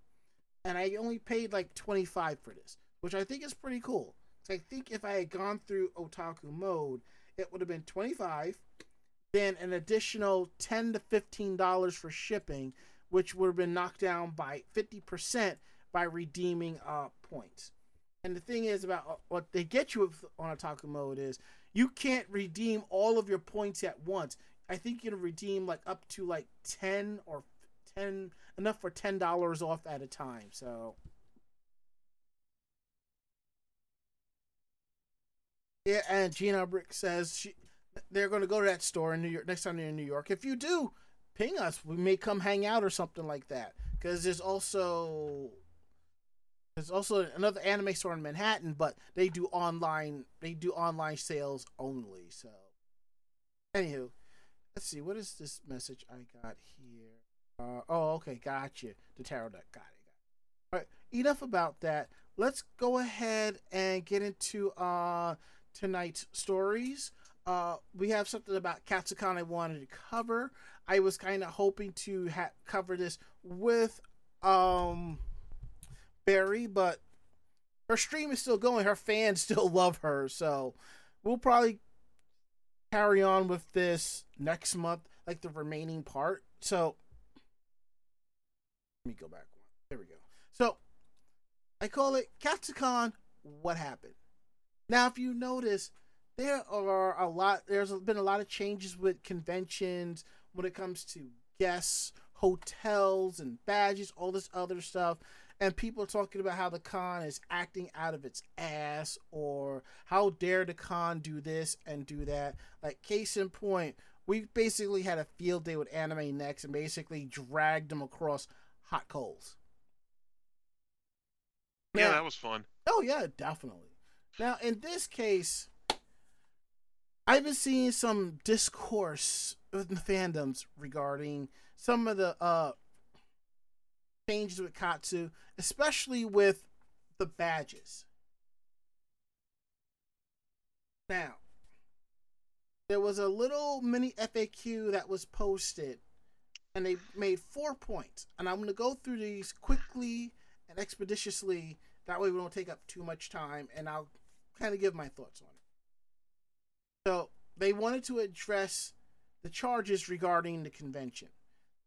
And I only paid like twenty-five dollars for this, which I think is pretty cool. So I think if I had gone through Otaku Mode, it would have been twenty-five dollars, then an additional ten to fifteen dollars for shipping, which would have been knocked down by fifty percent by redeeming uh, points. And the thing is about what they get you on Otaku Mode is you can't redeem all of your points at once. I think you can redeem like up to like ten or ten, enough for ten dollars off at a time. So yeah, and Gina Brick says she, they're going to go to that store in New York next time they're in New York. If you do, ping us. We may come hang out or something like that. Because there's also there's also another anime store in Manhattan, but they do online they do online sales only. So, anywho, let's see. What is this message I got here? Uh, oh, okay, got you. The tarot deck, got it. Got it. All right, enough about that. Let's go ahead and get into uh, tonight's stories. Uh, we have something about Katsucon I wanted to cover. I was kind of hoping to ha- cover this with um, Barry, but her stream is still going. Her fans still love her, so we'll probably carry on with this next month, like the remaining part. So let me go back one. There we go. So I call it Katsucon, What Happened? Now, if you notice, there are a lot, there's been a lot of changes with conventions when it comes to guests, hotels, and badges, all this other stuff. And people are talking about how the con is acting out of its ass, or how dare the con do this and do that. Like, case in point, we basically had a field day with Anime Next and basically dragged them across hot coals. Yeah, now, that was fun. Oh, yeah, definitely. Now, in this case, I've been seeing some discourse within the fandoms regarding some of the uh, changes with Katsu, especially with the badges. Now, there was a little mini F A Q that was posted, and they made four points. And I'm going to go through these quickly and expeditiously. That way we don't take up too much time, and I'll kind of give my thoughts on it. So they wanted to address the charges regarding the convention.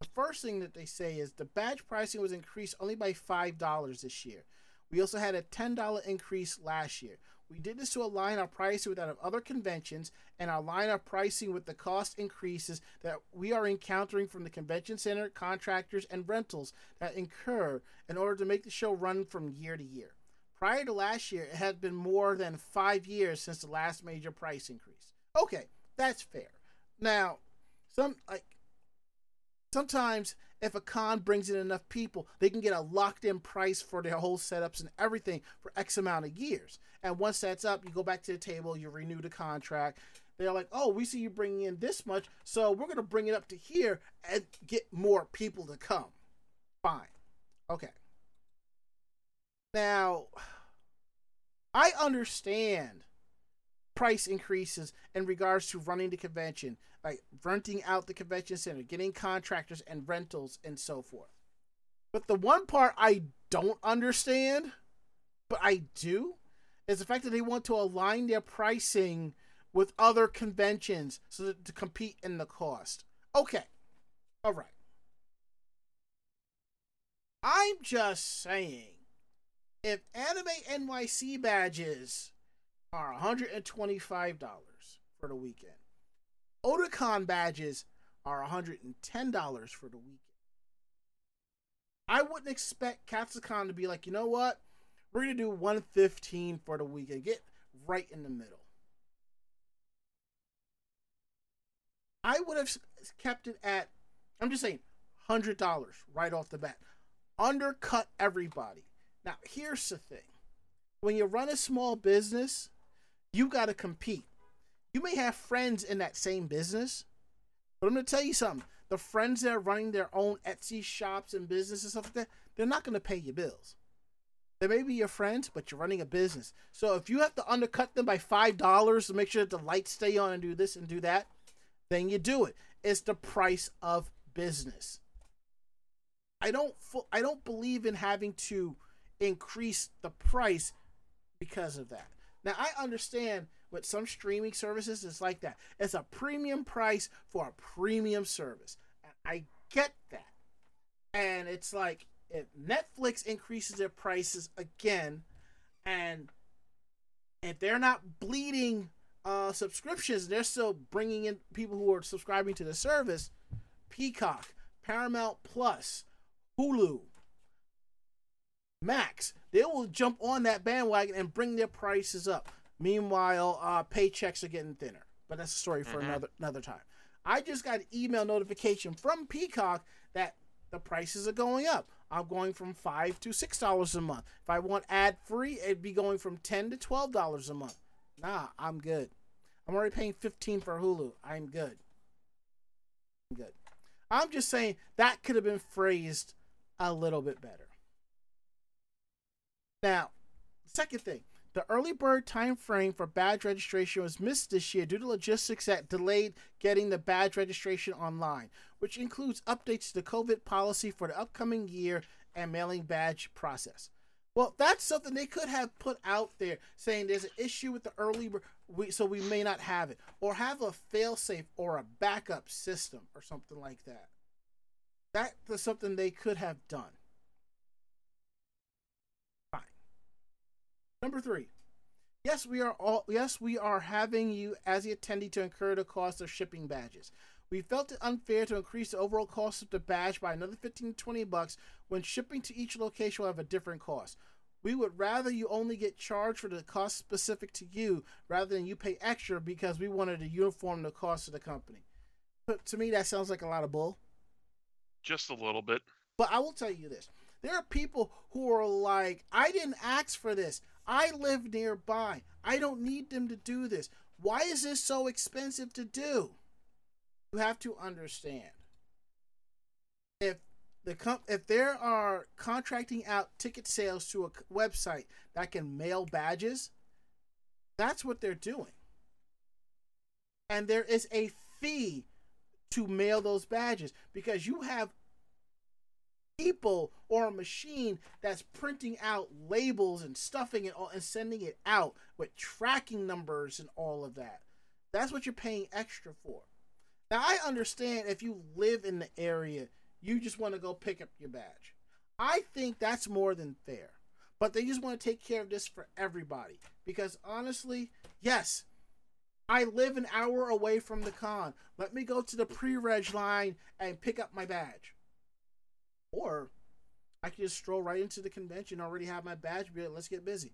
The first thing that they say is the badge pricing was increased only by five dollars this year. We also had a ten dollars increase last year. We did this to align our pricing with that of other conventions and align our pricing with the cost increases that we are encountering from the convention center, contractors, and rentals that incur in order to make the show run from year to year. Prior to last year, it had been more than five years since the last major price increase. Okay, that's fair. Now, some like sometimes if a con brings in enough people, they can get a locked-in price for their whole setups and everything for X amount of years. And once that's up, you go back to the table, you renew the contract. They're like, oh, we see you bringing in this much, so we're going to bring it up to here and get more people to come. Fine. Okay. Now, I understand price increases in regards to running the convention, like renting out the convention center, getting contractors and rentals and so forth. But the one part I don't understand, but I do, is the fact that they want to align their pricing with other conventions so that to compete in the cost. Okay. All right. I'm just saying, if Anime N Y C badges are one hundred twenty-five dollars for the weekend, Otakon badges are one hundred ten dollars for the weekend, I wouldn't expect Katsucon to be like, you know what? We're going to do one hundred fifteen dollars for the weekend. Get right in the middle. I would have kept it at, I'm just saying, one hundred dollars right off the bat. Undercut everybody. Now, here's the thing. When you run a small business, you got to compete. You may have friends in that same business, but I'm going to tell you something. The friends that are running their own Etsy shops and businesses and stuff like that, they're not going to pay your bills. They may be your friends, but you're running a business. So if you have to undercut them by five dollars to make sure that the lights stay on and do this and do that, then you do it. It's the price of business. I don't I don't believe in having to increase the price because of that. Now, I understand with some streaming services, it's like that. It's a premium price for a premium service. I get that. And it's like, if Netflix increases their prices again, and if they're not bleeding uh, subscriptions, they're still bringing in people who are subscribing to the service. Peacock, Paramount Plus, Hulu, Max, they will jump on that bandwagon and bring their prices up. Meanwhile, uh, paychecks are getting thinner. But that's a story for mm-hmm. another another time. I just got an email notification from Peacock that the prices are going up. I'm going from five to six dollars a month. If I want ad free, it'd be going from ten to twelve dollars a month. Nah, I'm good. I'm already paying fifteen for Hulu. I'm good. I'm good. I'm just saying that could have been phrased a little bit better. Now, second thing, the early bird time frame for badge registration was missed this year due to logistics that delayed getting the badge registration online, which includes updates to the COVID policy for the upcoming year and mailing badge process. Well, that's something they could have put out there, saying there's an issue with the early bird, so we may not have it, or have a fail-safe or a backup system or something like that. That's something they could have done. Fine. Number three. Yes, we are all. Yes, we are having you as the attendee to incur the cost of shipping badges. We felt it unfair to increase the overall cost of the badge by another fifteen to twenty bucks when shipping to each location will have a different cost. We would rather you only get charged for the cost specific to you rather than you pay extra because we wanted to uniform the cost of the company. But to me, that sounds like a lot of bull. Just a little bit. But I will tell you this. There are people who are like, I didn't ask for this. I live nearby. I don't need them to do this. Why is this so expensive to do? You have to understand, if the comp- if there are contracting out ticket sales to a c- website that can mail badges, that's what they're doing. And there is a fee to mail those badges because you have people or a machine that's printing out labels and stuffing it all and sending it out with tracking numbers and all of that. That's what you're paying extra for. Now, I understand if you live in the area, you just want to go pick up your badge. I think that's more than fair. But they just want to take care of this for everybody. Because honestly, yes, I live an hour away from the con. Let me go to the pre-reg line and pick up my badge. Or I can just stroll right into the convention, already have my badge, be like, let's get busy.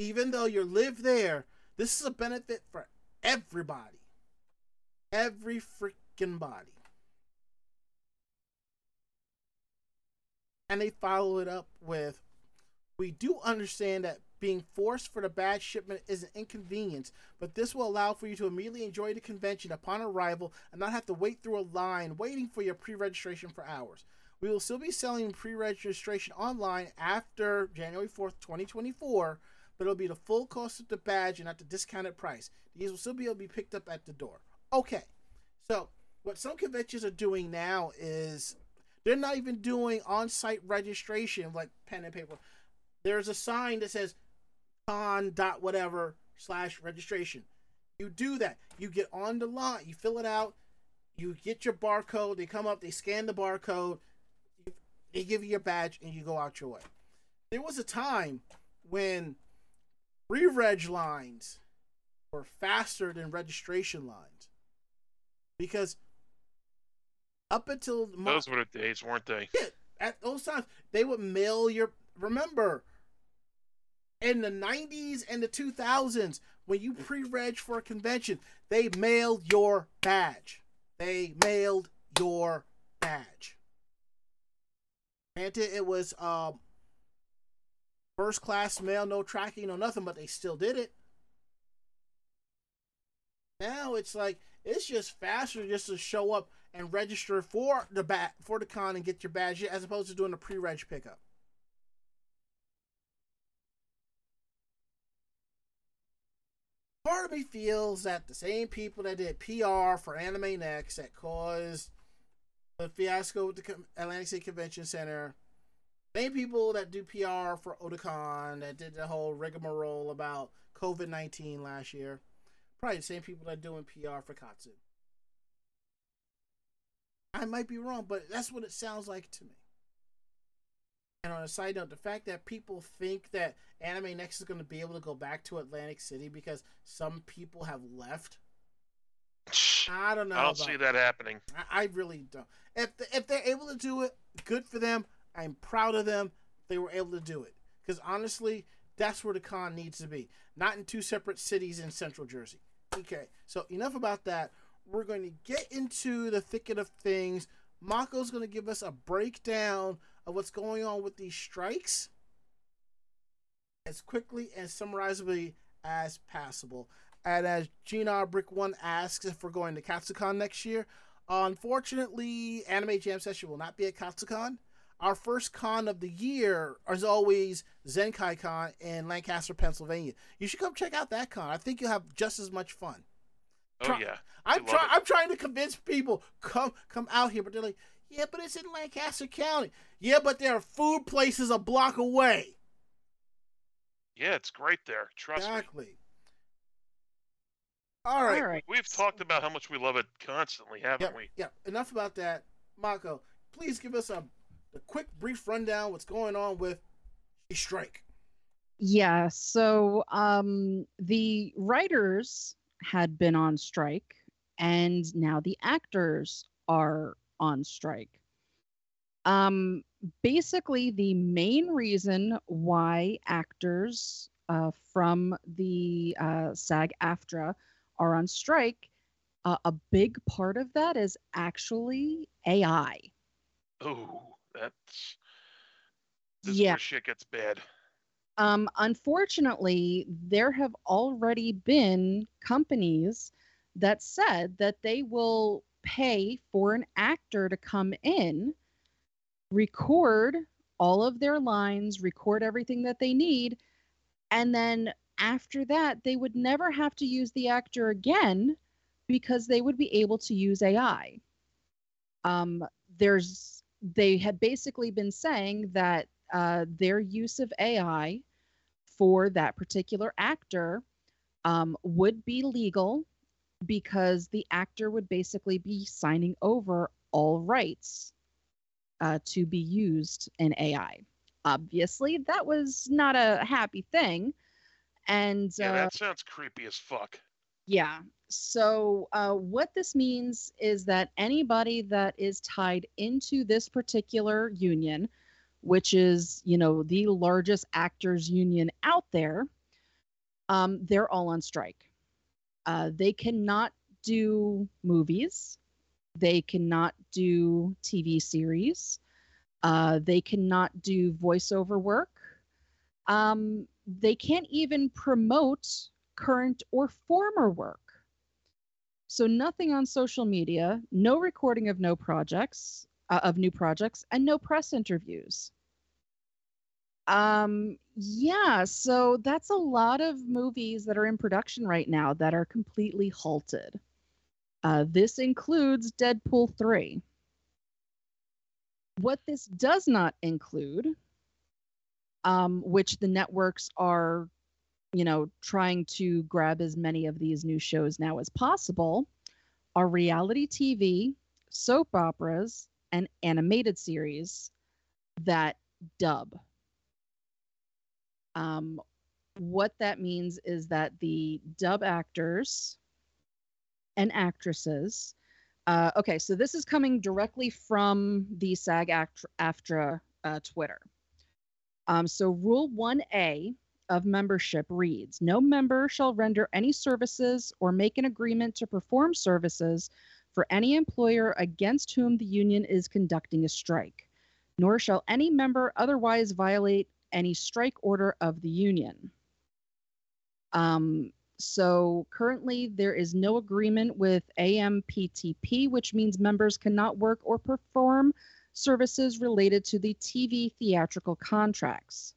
Even though you live there, this is a benefit for everybody. Everybody. Every freaking body. And they follow it up with, we do understand that being forced for the badge shipment is an inconvenience, but this will allow for you to immediately enjoy the convention upon arrival and not have to wait through a line waiting for your pre-registration for hours. We will still be selling pre-registration online after January fourth, twenty twenty-four, but it'll be the full cost of the badge and at the discounted price. These will still be able to be picked up at the door. Okay, so what some conventions are doing now is they're not even doing on-site registration like pen and paper. There's a sign that says con dot whatever slash registration. You do that. You get on the line. You fill it out. You get your barcode. They come up. They scan the barcode. They give you your badge, and you go out your way. There was a time when re-reg lines were faster than registration lines because up until my, those were the days, weren't they? Yeah, at those times they would mail your. Remember, in the nineties and the two thousands, when you pre-reg for a convention, they mailed your badge. They mailed your badge. Granted, it was um. first class mail, no tracking, no nothing, but they still did it. Now it's like, it's just faster just to show up and register for the ba- for the con and get your badge as opposed to doing a pre-reg pickup. Part of me feels that the same people that did P R for Anime Next that caused the fiasco at the Atlantic City Convention Center, same people that do P R for Otakon that did the whole rigmarole about COVID nineteen last year, probably the same people that are doing P R for Katsu. I might be wrong, but that's what it sounds like to me. And on a side note, the fact that people think that Anime Next is going to be able to go back to Atlantic City because some people have left, I don't know. I don't see that, that happening. I, I really don't. If the, if they're able to do it, good for them. I'm proud of them. They were able to do it. Because honestly, that's where the con needs to be. Not in two separate cities in Central Jersey. Okay, so enough about that. We're going to get into the thicket of things. Mako's going to give us a breakdown of what's going on with these strikes as quickly and summarizably as possible. And as Gina Brick One asks if we're going to Katsucon next year, uh, unfortunately, Anime Jam Session will not be at Katsucon. Our first con of the year is always Zenkai Con in Lancaster, Pennsylvania. You should come check out that con. I think you'll have just as much fun. Oh, Try- yeah. I'm, try- I'm trying to convince people, come come out here, but they're like, yeah, but it's in Lancaster County. Yeah, but there are food places a block away. Yeah, it's great there. Trust exactly. me. Exactly. All right. All right. We've talked about how much we love it constantly, haven't yep, we? Yeah, enough about that. Mako, please give us a A quick, brief rundown of what's going on with the strike. Yeah, so um, the writers had been on strike, and now the actors are on strike. Um, basically, the main reason why actors uh, from the uh, SAG-AFTRA are on strike, uh, a big part of that is actually A I. Oh. That's, this yeah. is where shit gets bad. Um, unfortunately, there have already been companies that said that they will pay for an actor to come in, record all of their lines, record everything that they need, and then after that, they would never have to use the actor again because they would be able to use A I. Um, there's They had basically been saying that uh, their use of A I for that particular actor um, would be legal because the actor would basically be signing over all rights uh, to be used in A I. Obviously, that was not a happy thing. And yeah, uh, that sounds creepy as fuck. Yeah. So uh, what this means is that anybody that is tied into this particular union, which is, you know, the largest actors union out there, um, they're all on strike. Uh, they cannot do movies. They cannot do T V series. Uh, they cannot do voiceover work. Um, they can't even promote current or former work. So nothing on social media, no recording of no projects, uh, of new projects, and no press interviews. Um, yeah, so that's a lot of movies that are in production right now that are completely halted. Uh, this includes Deadpool three. What this does not include, um, which the networks are, you know, trying to grab as many of these new shows now as possible, are reality T V, soap operas, and animated series that dub. Um, what that means is that the dub actors and actresses, uh, okay, so this is coming directly from the SAG-AFTRA uh, Twitter. Um, so Rule one A of membership reads, no member shall render any services or make an agreement to perform services for any employer against whom the union is conducting a strike, nor shall any member otherwise violate any strike order of the union. Um, so currently there is no agreement with A M P T P, which means members cannot work or perform services related to the T V theatrical contracts.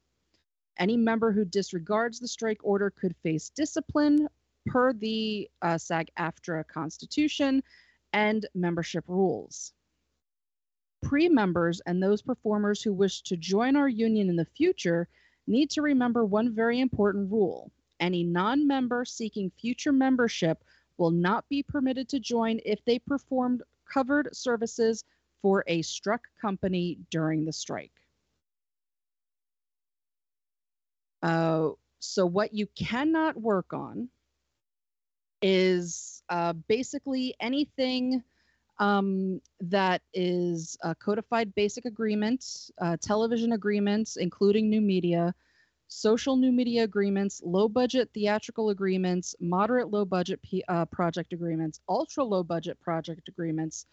Any member who disregards the strike order could face discipline per the uh, SAG-AFTRA Constitution and membership rules. Pre-members and those performers who wish to join our union in the future need to remember one very important rule. Any non-member seeking future membership will not be permitted to join if they performed covered services for a struck company during the strike. Uh, so what you cannot work on is uh, basically anything um, that is a codified basic agreement, uh, television agreements, including new media, social new media agreements, low-budget theatrical agreements, moderate low-budget uh, project agreements, ultra-low-budget project agreements,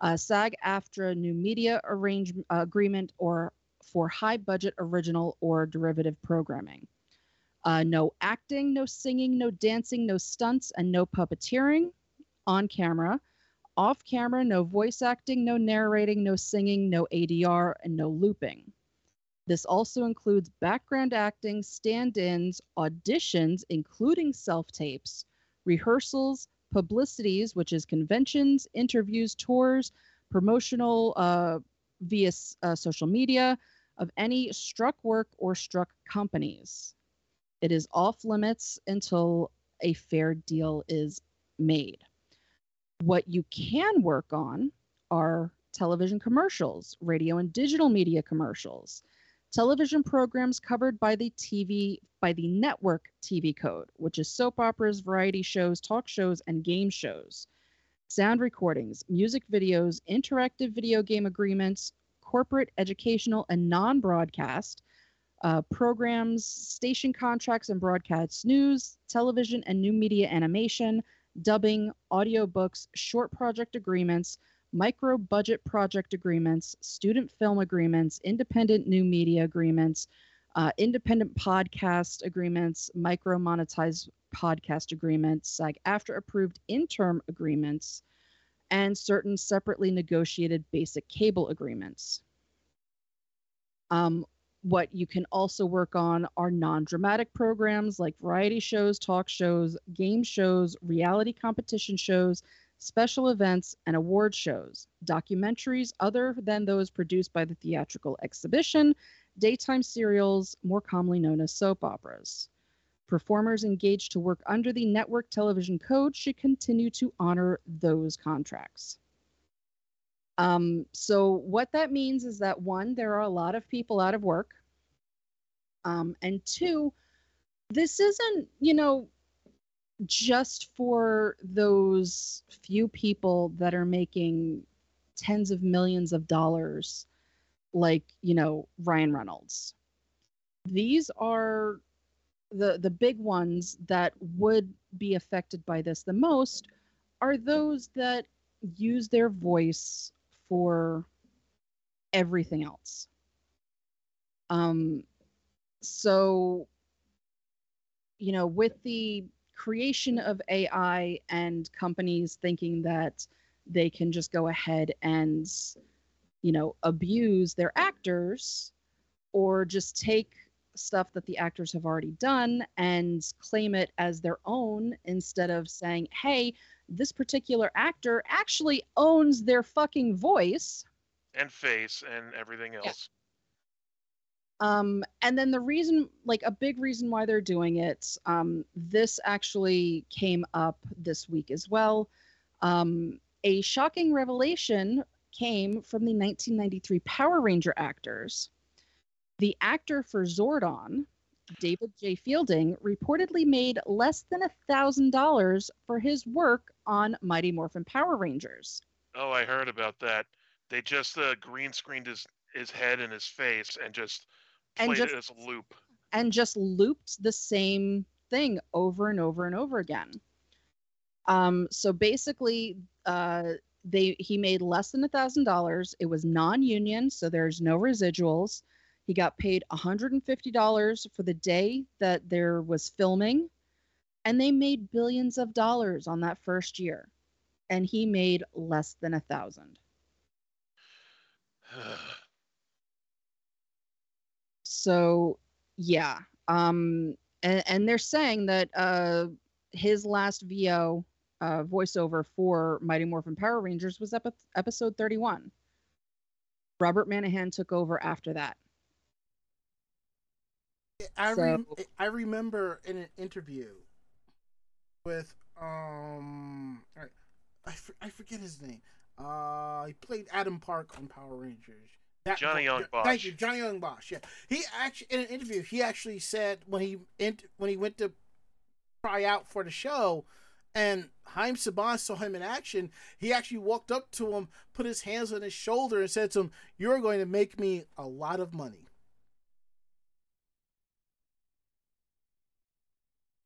uh, SAG-AFTRA new media arrange uh, agreement, or for high-budget original or derivative programming. Uh, no acting, no singing, no dancing, no stunts, and no puppeteering on camera. Off camera, no voice acting, no narrating, no singing, no A D R, and no looping. This also includes background acting, stand-ins, auditions, including self-tapes, rehearsals, publicities, which is conventions, interviews, tours, promotional uh, via uh, social media of any struck work or struck companies. It is off limits until a fair deal is made. What you can work on are television commercials, radio and digital media commercials, television programs covered by the T V, by the network T V code, which is soap operas, variety shows, talk shows, and game shows, sound recordings, music videos, interactive video game agreements, corporate, educational, and non-broadcast uh, programs, station contracts and broadcast news, television and new media animation, dubbing, audiobooks, short project agreements, micro-budget project agreements, student film agreements, independent new media agreements, uh, independent podcast agreements, micro-monetized podcast agreements, SAG-AFTRA approved interim agreements, and certain separately negotiated basic cable agreements. Um, what you can also work on are non-dramatic programs like variety shows, talk shows, game shows, reality competition shows, special events, and award shows, documentaries other than those produced by the theatrical exhibition, daytime serials, more commonly known as soap operas. Performers engaged to work under the network television code should continue to honor those contracts. Um, so what that means is that, one, there are a lot of people out of work. Um, and two, this isn't, you know, just for those few people that are making tens of millions of dollars, like, you know, Ryan Reynolds. These are the the big ones that would be affected by this the most are those that use their voice for everything else. Um, so, you know, with the creation of A I and companies thinking that they can just go ahead and, you know, abuse their actors or just take stuff that the actors have already done and claim it as their own instead of saying, hey, this particular actor actually owns their fucking voice. And face and everything else. Yeah. Um, and then the reason, like a big reason why they're doing it, um, this actually came up this week as well. Um, a shocking revelation came from the nineteen ninety-three Power Ranger actors. The actor for Zordon, David J. Fielding, reportedly made less than one thousand dollars for his work on Mighty Morphin Power Rangers. Oh, I heard about that. They just uh, green screened his, his head and his face and just played and just, it as a loop. And just looped the same thing over and over and over again. Um, so basically, uh, they he made less than one thousand dollars. It was non-union, so there's no residuals. He got paid one hundred fifty dollars for the day that there was filming, and they made billions of dollars on that first year, and he made less than one thousand dollars. So, yeah. Um, and, and they're saying that uh, his last V O uh, voiceover for Mighty Morphin Power Rangers was ep- episode thirty-one. Robert Manahan took over after that. I, so, rem- I remember in an interview with, um, I, f- I forget his name. Uh, he played Adam Park on Power Rangers. That, Johnny Yong Bosch. Thank you, Johnny Yong Bosch. Yeah, he actually in an interview he actually said when he when he went to try out for the show, and Haim Saban saw him in action. He actually walked up to him, put his hands on his shoulder, and said to him, "You're going to make me a lot of money."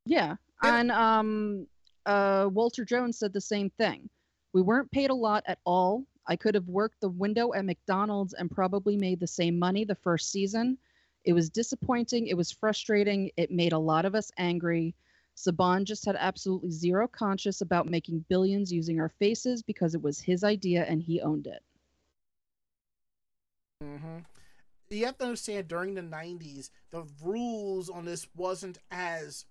Yeah, and um, uh, Walter Jones said the same thing. We weren't paid a lot at all. I could have worked the window at McDonald's and probably made the same money the first season. It was disappointing. It was frustrating. It made a lot of us angry. Saban just had absolutely zero conscience about making billions using our faces because it was his idea and he owned it. Mm-hmm. You have to understand, during the nineties, the rules on this wasn't as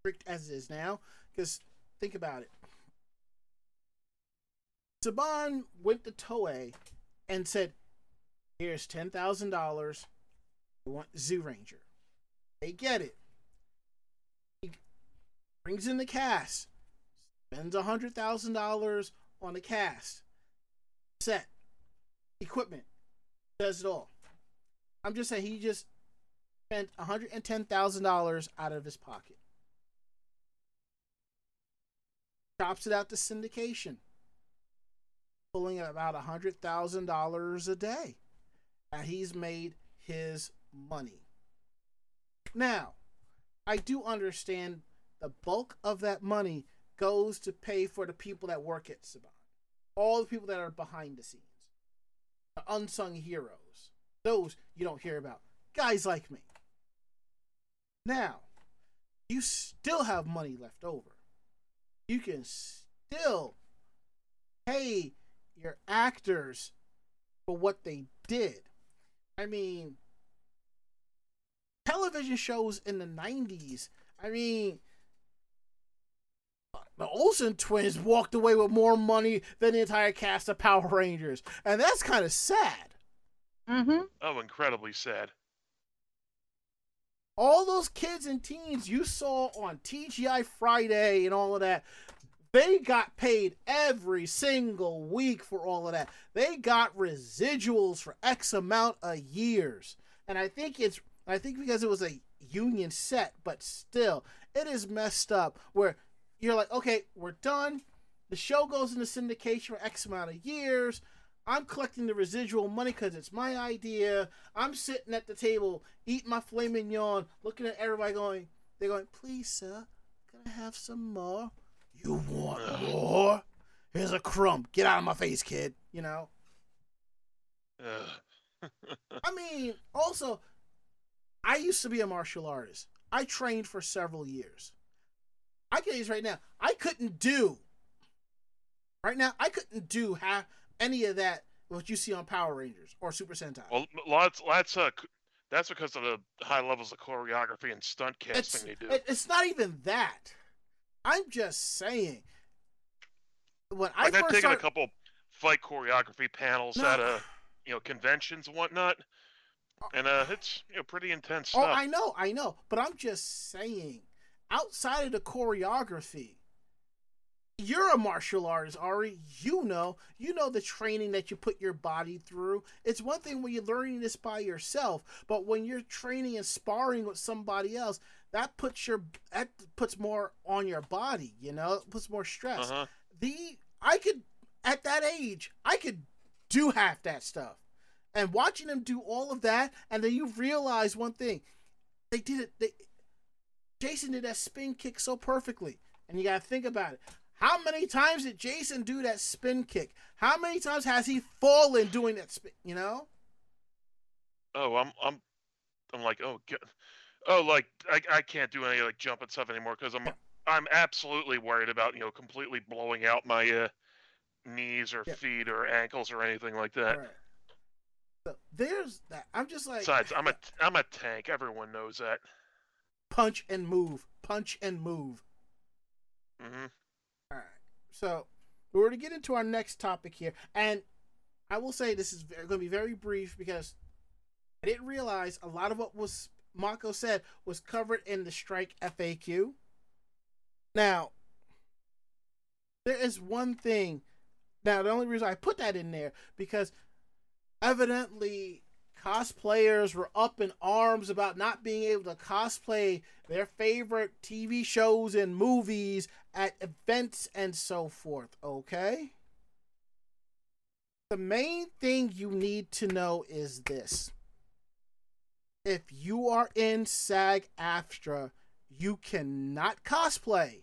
strict as it is now. Because think about it. Saban went to Toei and said, here's ten thousand dollars. I want Zoo Ranger. They get it. He brings in the cast. Spends one hundred thousand dollars on the cast. Set. Equipment. Does it all. I'm just saying he just spent one hundred ten thousand dollars out of his pocket. Chops it out to syndication. Pulling about a hundred thousand dollars a day, and he's made his money. Now, I do understand the bulk of that money goes to pay for the people that work at Saban, all the people that are behind the scenes, the unsung heroes, those you don't hear about, guys like me. Now, you still have money left over. You can still pay your actors for what they did. I mean, television shows in the nineties. I mean, the Olsen twins walked away with more money than the entire cast of Power Rangers, and that's kind of sad. Mm-hmm. Oh, incredibly sad. All those kids and teens you saw on T G I Friday and all of that, they got paid every single week for all of that. They got residuals for X amount of years. And I think it's, I think because it was a union set, but still, it is messed up where you're like, okay, we're done. The show goes into syndication for X amount of years. I'm collecting the residual money because it's my idea. I'm sitting at the table, eating my filet mignon, looking at everybody going, they're going, please, sir, can I have some more? You want more? Here's a crumb. Get out of my face, kid. You know? I mean, also, I used to be a martial artist. I trained for several years. I can use right now. I couldn't do, right now, I couldn't do half, any of that, what you see on Power Rangers or Super Sentai. Well, lots, lots of... That's because of the high levels of choreography and stunt casting it's, they do. It, it's not even that. I'm just saying. When I like first I've taken started... a couple fight choreography panels no. at a, you know, conventions and whatnot, uh, and uh, it's you know pretty intense stuff. Oh, I know, I know, but I'm just saying, outside of the choreography, you're a martial artist, Ari. You know, you know the training that you put your body through. It's one thing when you're learning this by yourself, but when you're training and sparring with somebody else, that puts your that puts more on your body, you know. It puts more stress. Uh-huh. The I could at that age, I could do half that stuff, and watching them do all of that, and then you realize one thing: they did it. They, Jason did that spin kick so perfectly, and you gotta think about it. How many times did Jason do that spin kick? How many times has he fallen doing that spin? You know. Oh, I'm I'm I'm like oh God. Oh, like I, I can't do any like jump and stuff anymore because I'm yeah. I'm absolutely worried about you know completely blowing out my uh, knees or yeah. feet or ankles or anything like that. Right. So there's that. I'm just like. Besides, I'm a I'm a tank. Everyone knows that. Punch and move. Punch and move. Mm-hmm. All right. So we're going to get into our next topic here. And I will say this is going to be very brief because I didn't realize a lot of what was Mako said was covered in the strike F A Q. Now, there is one thing. Now, the only reason I put that in there because evidently cosplayers were up in arms about not being able to cosplay their favorite T V shows and movies at events and so forth, okay? The main thing you need to know is this. If you are in SAG-AFTRA, you cannot cosplay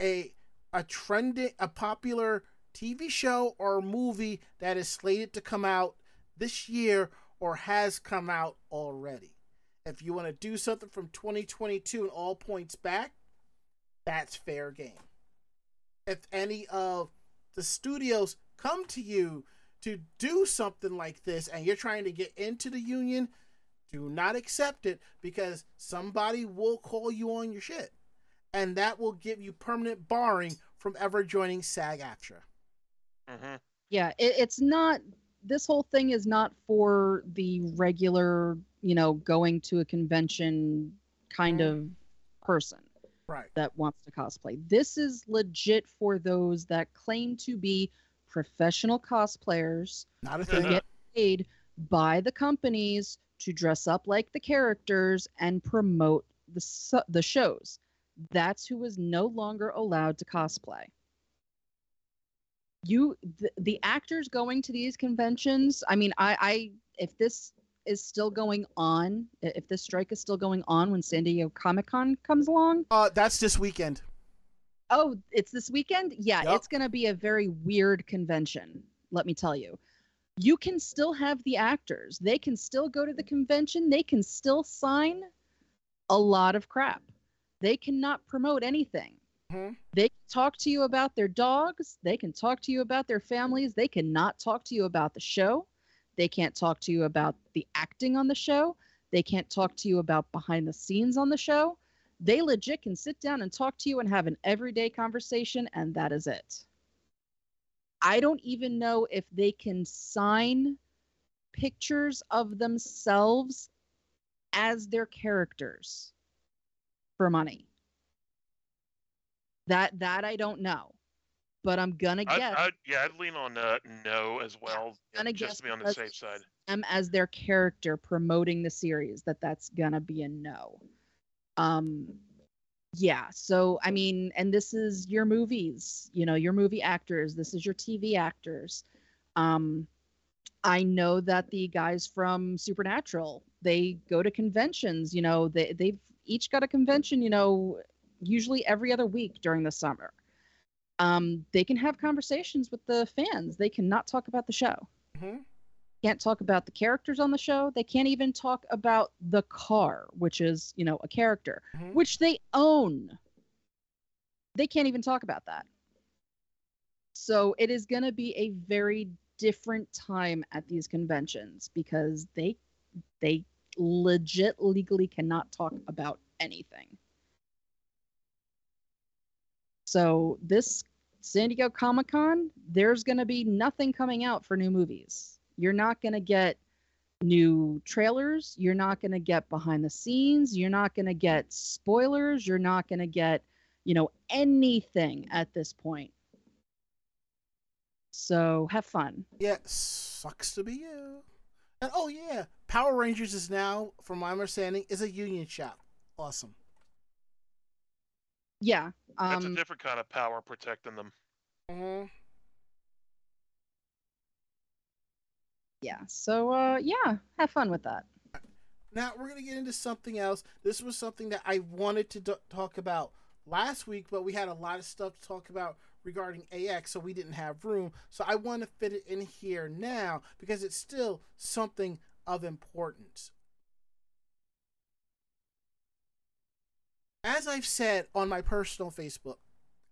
a a trending, a popular T V show or movie that is slated to come out this year or has come out already. If you want to do something from twenty twenty-two and all points back, that's fair game. If any of the studios come to you to do something like this and you're trying to get into the union, do not accept it because somebody will call you on your shit. And that will give you permanent barring from ever joining SAG-AFTRA. Uh-huh. Yeah, it, it's not... This whole thing is not for the regular, you know, going to a convention kind of person right. that wants to cosplay. This is legit for those that claim to be professional cosplayers. Not a thing. They get paid by the companies to dress up like the characters and promote the su- the shows. That's who is no longer allowed to cosplay. You, the, the actors going to these conventions, I mean, I, I, if this is still going on, if this strike is still going on when San Diego Comic-Con comes along. Uh, that's this weekend. Oh, it's this weekend? Yeah, yep. It's going to be a very weird convention, let me tell you. You can still have the actors. They can still go to the convention. They can still sign a lot of crap. They cannot promote anything. Mm-hmm. They can talk to you about their dogs. They can talk to you about their families. They cannot talk to you about the show. They can't talk to you about the acting on the show. They can't talk to you about behind the scenes on the show. They legit can sit down and talk to you and have an everyday conversation, and that is it. I don't even know if they can sign pictures of themselves as their characters for money. That that I don't know, but I'm gonna guess. I'd, I'd, yeah, I'd lean on uh, no as well, yeah, just to be on the safe side. Um, as their character promoting the series, that that's gonna be a no. Um, yeah. So I mean, and this is your movies, you know, your movie actors. This is your T V actors. Um, I know that the guys from Supernatural, they go to conventions. You know, they they've each got a convention. You know. Usually every other week during the summer. Um, they can have conversations with the fans. They cannot talk about the show. Mm-hmm. Can't talk about the characters on the show. They can't even talk about the car, which is, you know, a character, mm-hmm. which they own. They can't even talk about that. So it is going to be a very different time at these conventions because they they legit legally cannot talk about anything. So this San Diego Comic-Con, there's going to be nothing coming out for new movies. You're not going to get new trailers. You're not going to get behind the scenes. You're not going to get spoilers. You're not going to get, you know, anything at this point. So have fun. Yeah, sucks to be you. And oh yeah, Power Rangers is now, from my understanding, is a union shop. Awesome. Yeah. Um, That's a different kind of power protecting them. Mm-hmm. Yeah. So, uh, yeah, have fun with that. Now, we're going to get into something else. This was something that I wanted to do- talk about last week, but we had a lot of stuff to talk about regarding A X, so we didn't have room. So I want to fit it in here now because it's still something of importance. As I've said on my personal Facebook,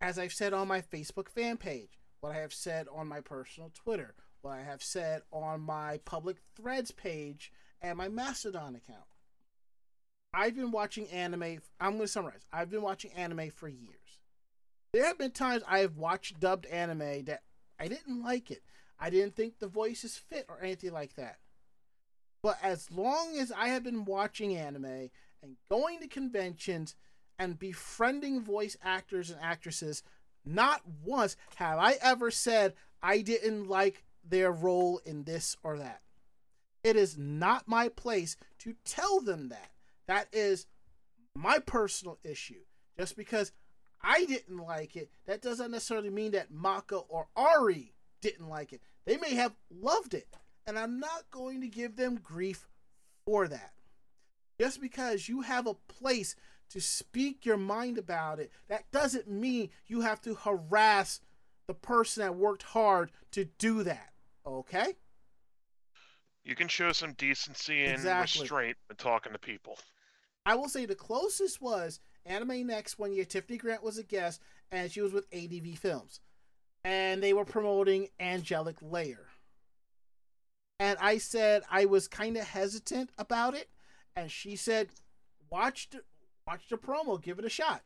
as I've said on my Facebook fan page, what I have said on my personal Twitter, what I have said on my public Threads page and my Mastodon account, I've been watching anime. I'm going to summarize. I've been watching anime for years. There have been times I've watched dubbed anime that I didn't like it. I didn't think the voices fit or anything like that. But as long as I have been watching anime and going to conventions and befriending voice actors and actresses, not once have I ever said I didn't like their role in this or that. It is not my place to tell them that. That is my personal issue. Just because I didn't like it, that doesn't necessarily mean that Mako or Ari didn't like it. They may have loved it, and I'm not going to give them grief for that. Just because you have a place to speak your mind about it, that doesn't mean you have to harass the person that worked hard to do that, okay? You can show some decency and exactly. restraint when talking to people. I will say the closest was Anime Next one year. Tiffany Grant was a guest, and she was with A D V Films. And they were promoting Angelic Layer. And I said I was kind of hesitant about it. And she said, watch the, watch the promo, give it a shot.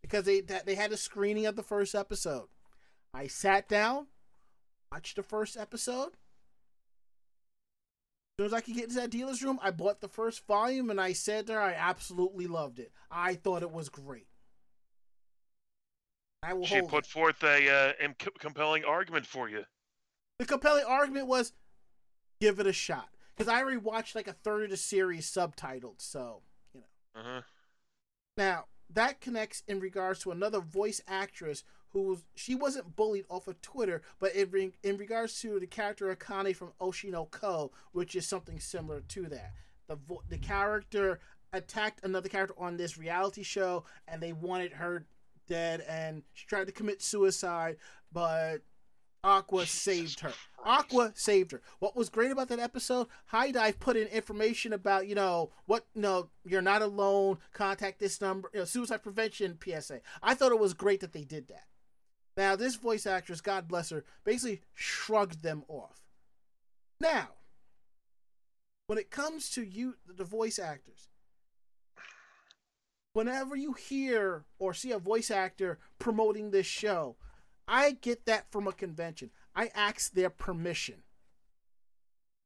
Because they, that, they had a screening of the first episode. I sat down, watched the first episode. As soon as I could get into that dealer's room, I bought the first volume, and I said there I absolutely loved it. I thought it was great. I will she hold put it. forth a uh, compelling argument for you. The compelling argument was, give it a shot. Because I already watched like a third of the series subtitled, so, you know. Uh-huh. Now, that connects in regards to another voice actress who was, she wasn't bullied off of Twitter, but in, in regards to the character Akane from Oshinoko, which is something similar to that. The vo- the character attacked another character on this reality show, and they wanted her dead, and she tried to commit suicide, but Aqua Jesus saved her. Christ. Aqua saved her. What was great about that episode, High Dive put in information about, you know, what, you know, you're not alone, contact this number, you know, suicide prevention P S A. I thought it was great that they did that. Now, this voice actress, God bless her, basically shrugged them off. Now, when it comes to you, the voice actors, whenever you hear or see a voice actor promoting this show, I get that from a convention. I ask their permission.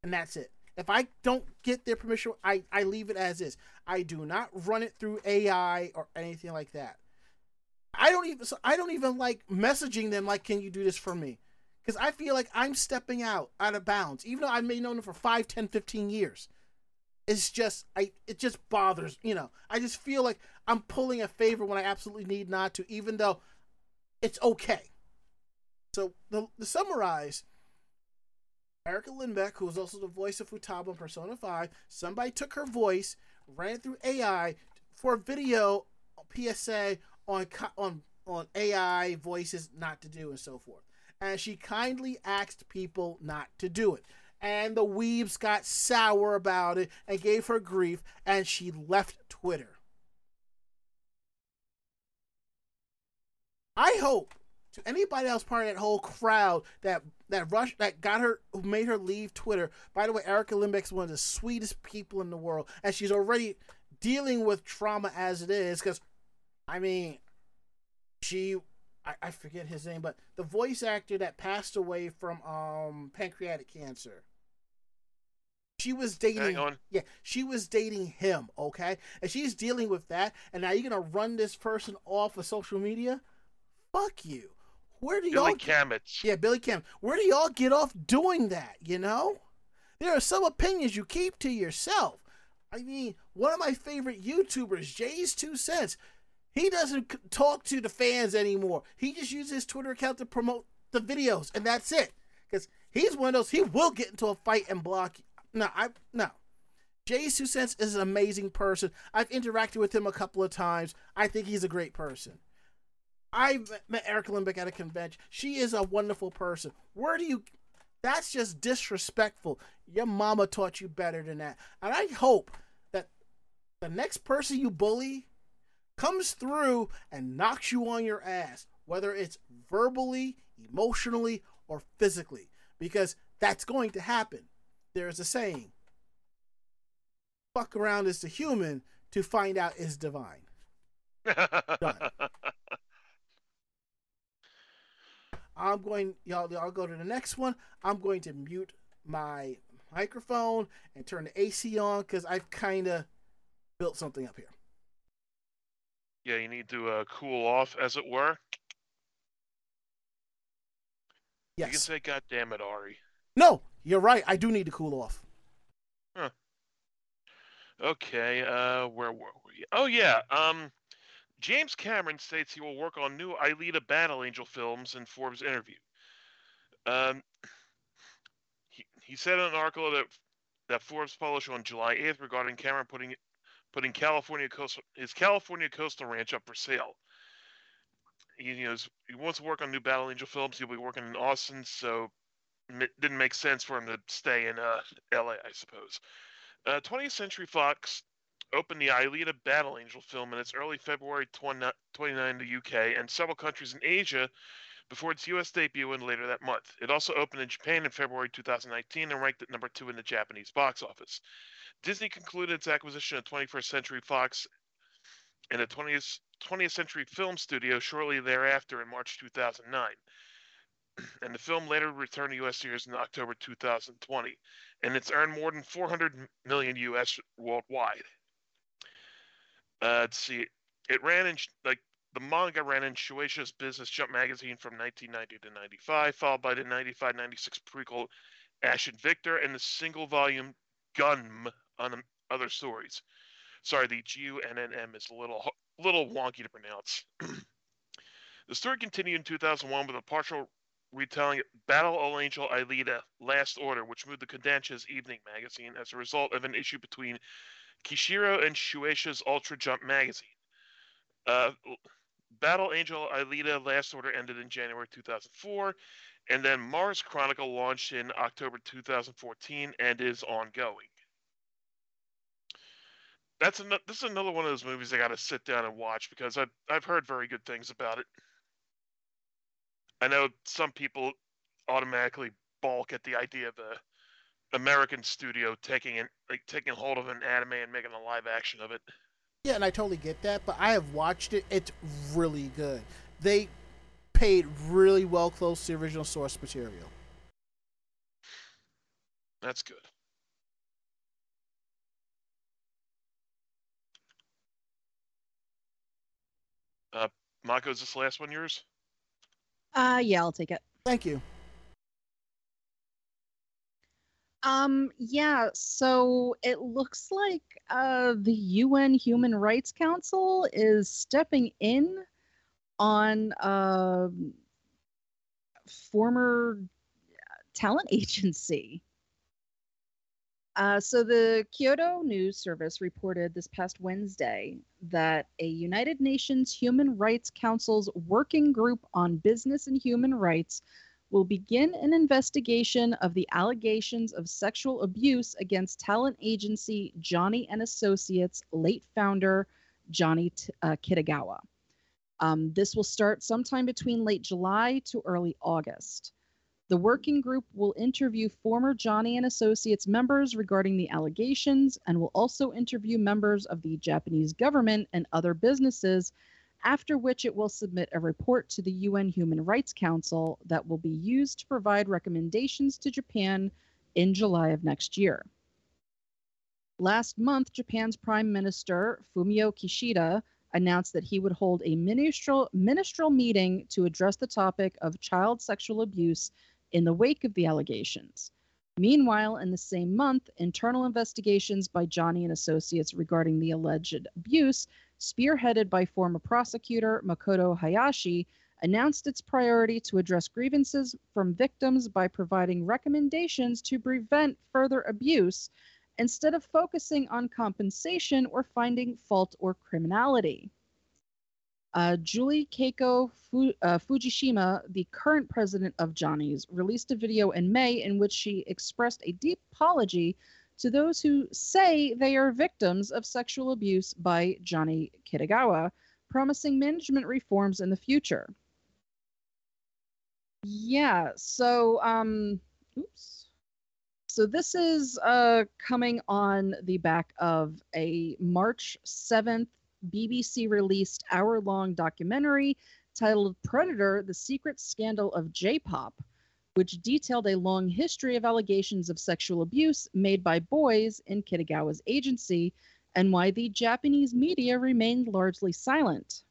And that's it. If I don't get their permission, I, I leave it as is. I do not run it through A I or anything like that. I don't even so I don't even like messaging them like, can you do this for me? Because I feel like I'm stepping out out of bounds, even though I may know them for five, ten, fifteen years. It's just I it just bothers, you know. I just feel like I'm pulling a favor when I absolutely need not to, even though it's okay. So the to summarize, Erica Lindbeck, who was also the voice of Futaba in Persona five, somebody took her voice, ran it through A I for a video P S A on on on A I voices not to do and so forth. And she kindly asked people not to do it. And the weebs got sour about it and gave her grief, and she left Twitter. I hope to anybody else part of that whole crowd that that rush that got her, who made her leave Twitter. By the way, Erica Lindbeck's one of the sweetest people in the world, and she's already dealing with trauma as it is, because I mean, she, I, I forget his name, but the voice actor that passed away from um, pancreatic cancer. She was dating, Hang on. yeah, she was dating him, okay? And she's dealing with that, and now you're going to run this person off of social media? Fuck you. Where do y'all Billy get, Kamich. Yeah, Billy Kamich. Where do y'all get off doing that, you know? There are some opinions you keep to yourself. I mean, one of my favorite YouTubers, Jay's Two Cents, he doesn't talk to the fans anymore. He just uses his Twitter account to promote the videos, and that's it. Because he's one of those, he will get into a fight and block you. No, I, no. Jay's Two Cents is an amazing person. I've interacted with him a couple of times. I think he's a great person. I met Erica Lindbeck at a convention. She is a wonderful person. Where do you, that's just disrespectful. Your mama taught you better than that. And I hope that the next person you bully comes through and knocks you on your ass, whether it's verbally, emotionally, or physically, because that's going to happen. There's a saying, fuck around is the human, to find out is divine. Done. I'm going, y'all, y'all go to the next one. I'm going to mute my microphone and turn the A C on because I've kind of built something up here. Yeah, you need to uh, cool off, as it were. Yes. You can say, God damn it, Ari. No, you're right. I do need to cool off. Huh. Okay, uh, where were we? Oh, yeah, um... James Cameron states he will work on new Alita Battle Angel films in Forbes interview. Um, he, he said in an article that that Forbes published on July eighth regarding Cameron putting putting California coastal, his California coastal ranch up for sale. He, you know, he wants to work on new Battle Angel films. He'll be working in Austin, so it didn't make sense for him to stay in uh, L A, I suppose. Uh, twentieth Century Fox opened the Alita Battle Angel film in its early February twenty-ninth in the U K and several countries in Asia before its U S debut in later that month. It also opened in Japan in February twenty nineteen and ranked at number two in the Japanese box office. Disney concluded its acquisition of twenty-first Century Fox and the twentieth, twentieth Century Film Studio shortly thereafter in March two thousand nine. And the film later returned to U S theaters in October two thousand twenty. And it's earned more than four hundred million dollars U S worldwide. Uh, let's see. It ran in like the manga ran in Shueisha's Business Jump magazine from nineteen ninety to ninety-five, followed by the ninety-five ninety-six prequel Ashen Victor and the single volume Gunm on Other Stories. Sorry, the G U N N M is a little little wonky to pronounce. The story continued in two thousand one with a partial retelling of Battle All Angel Alita Last Order, which moved to Kodansha's Evening magazine as a result of an issue between Kishiro and Shueisha's Ultra Jump magazine. Uh, Battle Angel Alita Last Order ended in January two thousand four, and then Mars Chronicle launched in October two thousand fourteen and is ongoing. That's an- this is another one of those movies I got to sit down and watch because I've, I've heard very good things about it. I know some people automatically balk at the idea of a American studio taking an, like taking hold of an anime and making a live action of it. Yeah, and I totally get that, but I have watched it. It's really good. They paid really well close to the original source material. That's good. Uh, Mako, is this last one yours? Uh, yeah, I'll take it. Thank you. Um, yeah, so it looks like uh, the U N Human Rights Council is stepping in on a former talent agency. Uh, so the Kyoto News Service reported this past Wednesday that a United Nations Human Rights Council's working group on business and human rights will begin an investigation of the allegations of sexual abuse against talent agency Johnny and Associates' late founder, Johnny T- uh, Kitagawa. Um, this will start sometime between late July to early August. The working group will interview former Johnny and Associates members regarding the allegations and will also interview members of the Japanese government and other businesses, after which it will submit a report to the U N Human Rights Council that will be used to provide recommendations to Japan in July of next year. Last month, Japan's Prime Minister Fumio Kishida announced that he would hold a ministerial, ministerial meeting to address the topic of child sexual abuse in the wake of the allegations. Meanwhile, in the same month, internal investigations by Johnny and Associates regarding the alleged abuse, spearheaded by former prosecutor Makoto Hayashi, announced its priority to address grievances from victims by providing recommendations to prevent further abuse instead of focusing on compensation or finding fault or criminality. Uh, Julie Keiko Fu- uh, Fujishima, the current president of Johnny's, released a video in May in which she expressed a deep apology to those who say they are victims of sexual abuse by Johnny Kitagawa, promising management reforms in the future. Yeah, so, um, oops. So this is uh, coming on the back of a March seventh B B C-released hour-long documentary titled Predator, The Secret Scandal of J-Pop, which detailed a long history of allegations of sexual abuse made by boys in Kitagawa's agency and why the Japanese media remained largely silent.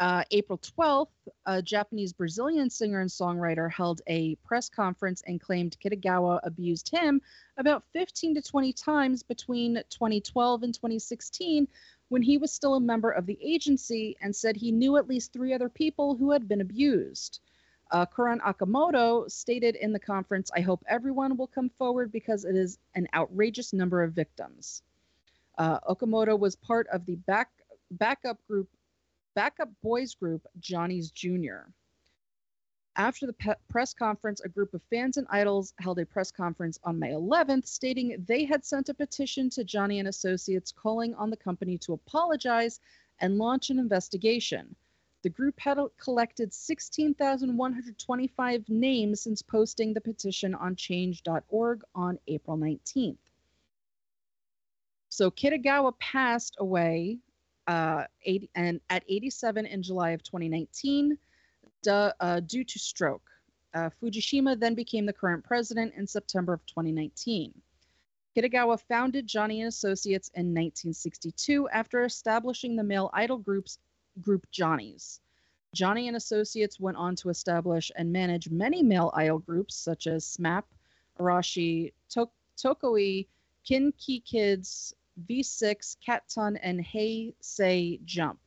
Uh, April twelfth, a Japanese-Brazilian singer and songwriter held a press conference and claimed Kitagawa abused him about fifteen to twenty times between twenty twelve and twenty sixteen when he was still a member of the agency, and said he knew at least three other people who had been abused. Uh, Kuran Akamoto stated in the conference, "I hope everyone will come forward because it is an outrageous number of victims." Uh, Okamoto was part of the back, backup group Backup boys group, Johnny's Junior After the pe- press conference, a group of fans and idols held a press conference on May eleventh stating they had sent a petition to Johnny and Associates calling on the company to apologize and launch an investigation. The group had collected sixteen thousand one hundred twenty-five names since posting the petition on change dot org on April nineteenth. So Kitagawa passed away Uh, eighty, and at eighty-seven in July of twenty nineteen, duh, uh, due to stroke. Uh, Fujishima then became the current president in September of twenty nineteen. Kitagawa founded Johnny and Associates in nineteen sixty-two after establishing the male idol group's group Johnny's. Johnny and Associates went on to establish and manage many male idol groups such as SMAP, Arashi, Tok- Tokoi, Kinki Kids, V six, Katton, and Hey Say Jump.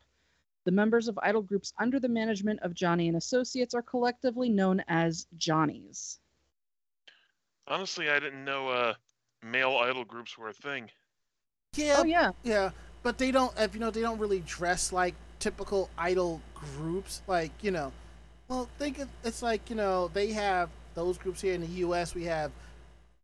The members of idol groups under the management of Johnny and Associates are collectively known as Johnnies. Honestly, I didn't know uh, male idol groups were a thing. Yeah, oh, yeah, yeah, but they don't. You know, they don't really dress like typical idol groups. Like, you know, well, think of, it's like, you know, they have those groups here in the U S. We have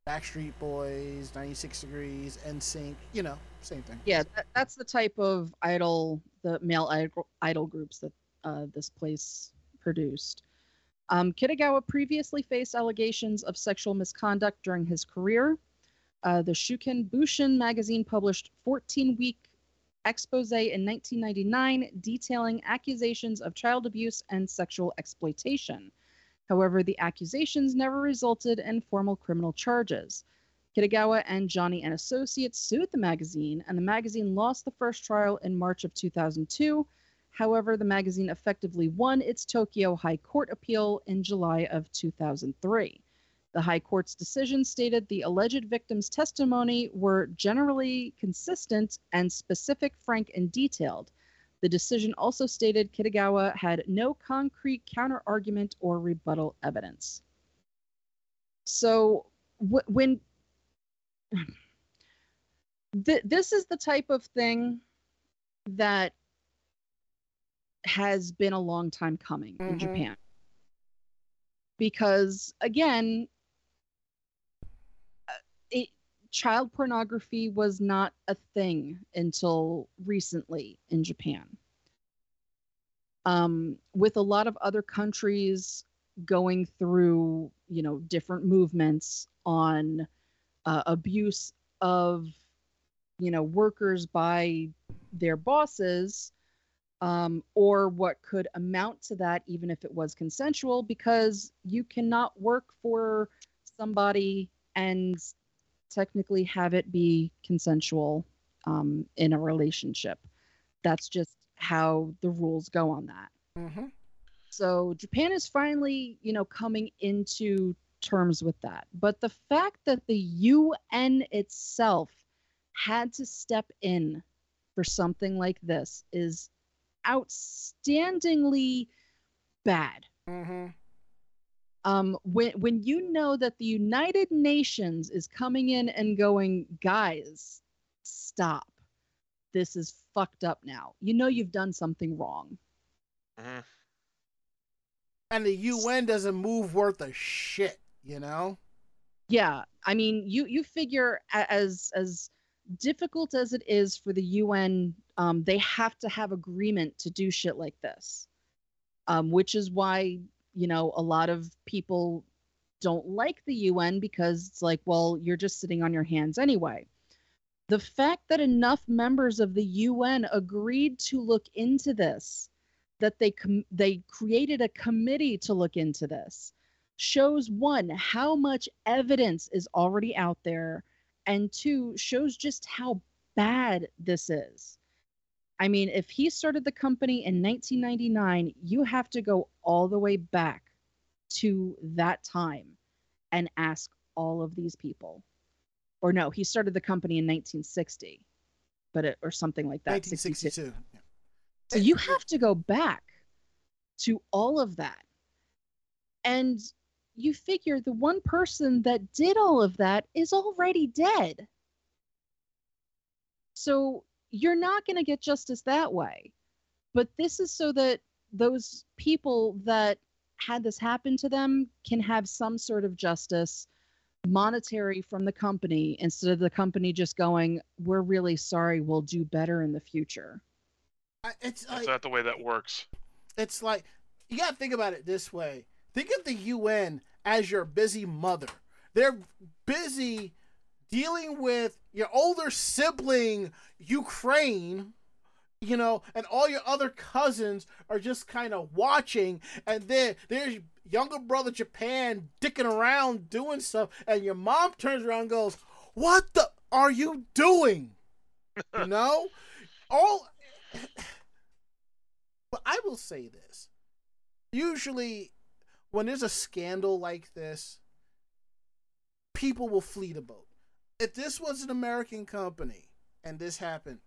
Backstreet Boys, ninety-six degrees, N Sync, you know, same thing. Yeah, that, that's the type of idol, the male idol, idol groups that uh, this place produced. Um, Kitagawa previously faced allegations of sexual misconduct during his career. Uh, the Shuken Bushin magazine published fourteen-week expose in nineteen ninety-nine detailing accusations of child abuse and sexual exploitation. However, the accusations never resulted in formal criminal charges. Kitagawa and Johnny and Associates sued the magazine, and the magazine lost the first trial in March of two thousand two. However, the magazine effectively won its Tokyo High Court appeal in July of two thousand three. The High Court's decision stated the alleged victims' testimony were generally consistent and specific, frank, and detailed. The decision also stated Kitagawa had no concrete counter-argument or rebuttal evidence. So wh- when Th- this is the type of thing that has been a long time coming mm-hmm. in Japan. Because, again, it, child pornography was not a thing until recently in Japan. Um, with a lot of other countries going through, you know, different movements on uh, abuse of, you know, workers by their bosses, um, or what could amount to that, even if it was consensual, because you cannot work for somebody and technically have it be consensual um, in a relationship. That's just how the rules go on that. Mm-hmm. So Japan is finally, you know, coming into terms with that. But the fact that the U N itself had to step in for something like this is outstandingly bad. Mm-hmm. Um, when when you know that the United Nations is coming in and going, guys, stop. This is fucked up now. You know you've done something wrong. Mm-hmm. And the U N doesn't move worth a shit, you know? Yeah. I mean, you, you figure as as difficult as it is for the U N, um, they have to have agreement to do shit like this, um, which is why, you know, a lot of people don't like the U N because it's like, well, you're just sitting on your hands anyway. The fact that enough members of the U N agreed to look into this, that they com- they created a committee to look into this shows, one, how much evidence is already out there, and two, shows just how bad this is. I mean, if he started the company in nineteen ninety-nine, you have to go all the way back to that time and ask all of these people. Or no, he started the company in nineteen sixty, but it, or something like that. nineteen sixty-two. Yeah. So you have to go back to all of that. And you figure the one person that did all of that is already dead. So you're not going to get justice that way. But this is so that those people that had this happen to them can have some sort of justice, monetary, from the company, instead of the company just going, we're really sorry, we'll do better in the future. It's like, that's not the way that works. It's like, you got to think about it this way. Think of the U N as your busy mother. They're busy dealing with your older sibling, Ukraine, you know, and all your other cousins are just kind of watching. And then there's younger brother Japan dicking around doing stuff. And your mom turns around and goes, what the are you doing? You know? All. But I will say this. Usually when there's a scandal like this, people will flee the boat. If this was an American company and this happened,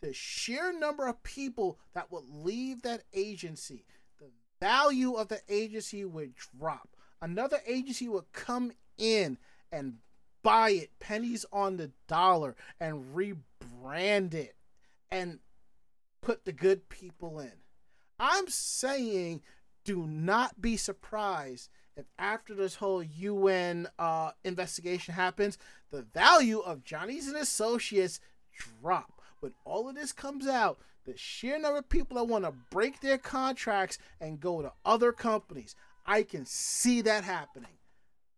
the sheer number of people that would leave that agency, the value of the agency would drop. Another agency would come in and buy it, pennies on the dollar, and rebrand it and put the good people in. I'm saying do not be surprised if after this whole U N uh, investigation happens, the value of Johnny's and Associates drop. When all of this comes out, the sheer number of people that want to break their contracts and go to other companies, I can see that happening.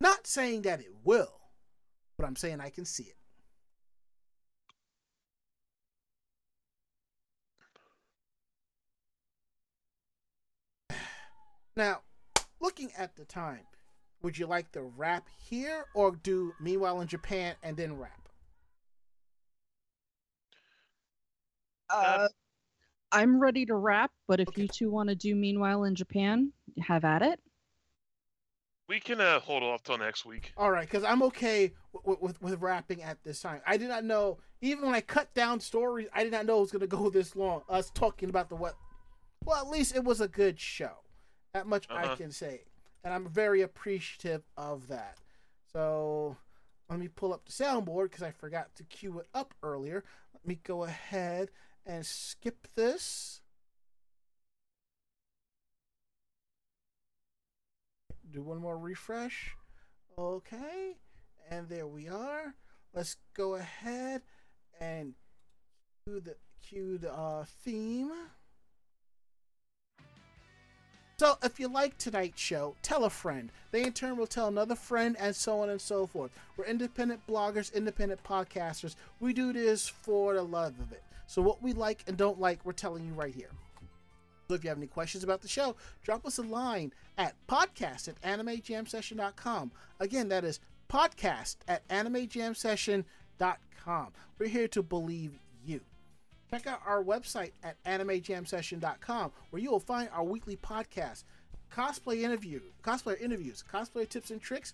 Not saying that it will, but I'm saying I can see it. Now, looking at the time, would you like to wrap here or do Meanwhile in Japan and then wrap? Uh, I'm ready to wrap, but if okay. you two want to do Meanwhile in Japan, have at it. We can uh, hold off till next week. All right, because I'm okay with, with with wrapping at this time. I did not know, even when I cut down stories, I did not know it was going to go this long, us talking about the what. Well, at least it was a good show. That much uh-huh. I can say, and I'm very appreciative of that. So let me pull up the soundboard because I forgot to cue it up earlier. Let me go ahead and skip this. Do one more refresh. Okay, and there we are. Let's go ahead and cue the cue the uh, theme. So if you like tonight's show, tell a friend. They in turn will tell another friend, and so on and so forth. We're independent bloggers, independent podcasters. We do this for the love of it. So what we like and don't like, we're telling you right here. So if you have any questions about the show, drop us a line at podcast at animejamsession.com. Again, that is podcast at animejamsession.com. We're here to believe you. Check out our website at anime jam session dot com, where you will find our weekly podcast, cosplay interview, cosplayer interviews, cosplay tips and tricks,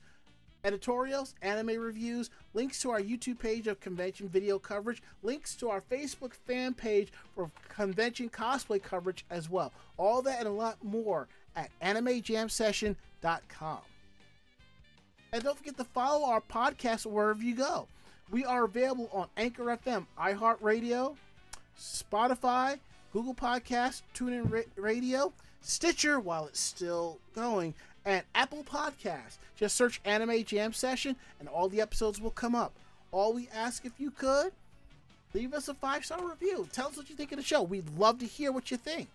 editorials, anime reviews, links to our YouTube page of convention video coverage, links to our Facebook fan page for convention cosplay coverage as well. All that and a lot more at anime jam session dot com. And don't forget to follow our podcast wherever you go. We are available on Anchor F M, iHeartRadio, Spotify, Google Podcasts, TuneIn Ra- Radio, Stitcher while it's still going, and Apple Podcasts. Just search Anime Jam Session and all the episodes will come up. All we ask, if you could, leave us a five-star review. Tell us what you think of the show. We'd love to hear what you think.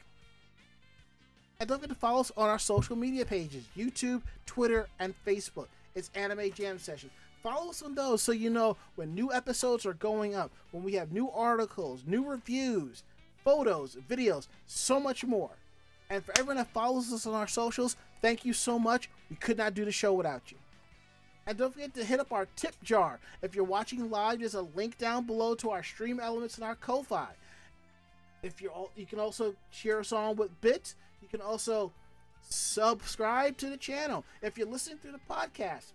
And don't forget to follow us on our social media pages, YouTube, Twitter, and Facebook. It's Anime Jam Session. Follow us on those so you know when new episodes are going up, when we have new articles, new reviews, photos, videos, so much more. And for everyone that follows us on our socials, thank you so much. We could not do the show without you. And don't forget to hit up our tip jar. If you're watching live, there's a link down below to our stream elements and our Ko-Fi. If you're all, you can also cheer us on with bits. You can also subscribe to the channel. If you're listening through the podcast,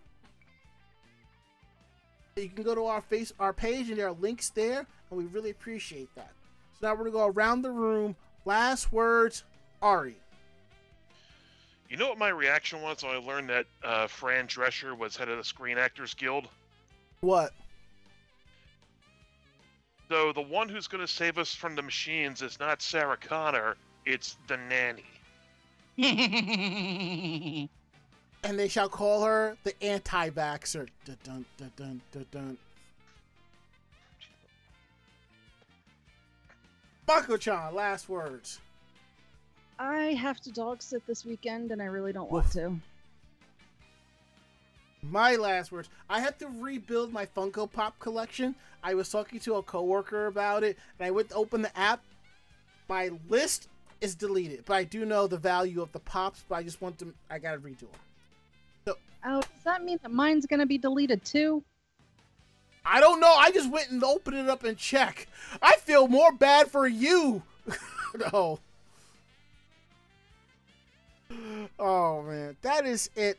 you can go to our face our page and there are links there, and we really appreciate that. So now we're gonna go around the room. Last words, Ari. You know what my reaction was when I learned that uh, Fran Drescher was head of the Screen Actors Guild? What? So the one who's going to save us from the machines is not Sarah Connor, it's the nanny. And they shall call her the anti-vaxxer. Dun, dun, dun, dun, dun. Mako-chan, last words. I have to dog sit this weekend, and I really don't want Oof. to. My last words. I have to rebuild my Funko Pop collection. I was talking to a coworker about it, and I went to open the app. My list is deleted, but I do know the value of the Pops, but I just want to... I gotta redo them. So, oh, does that mean that mine's gonna be deleted, too? I don't know. I just went and opened it up and checked. I feel more bad for you. No. Oh man, that is it.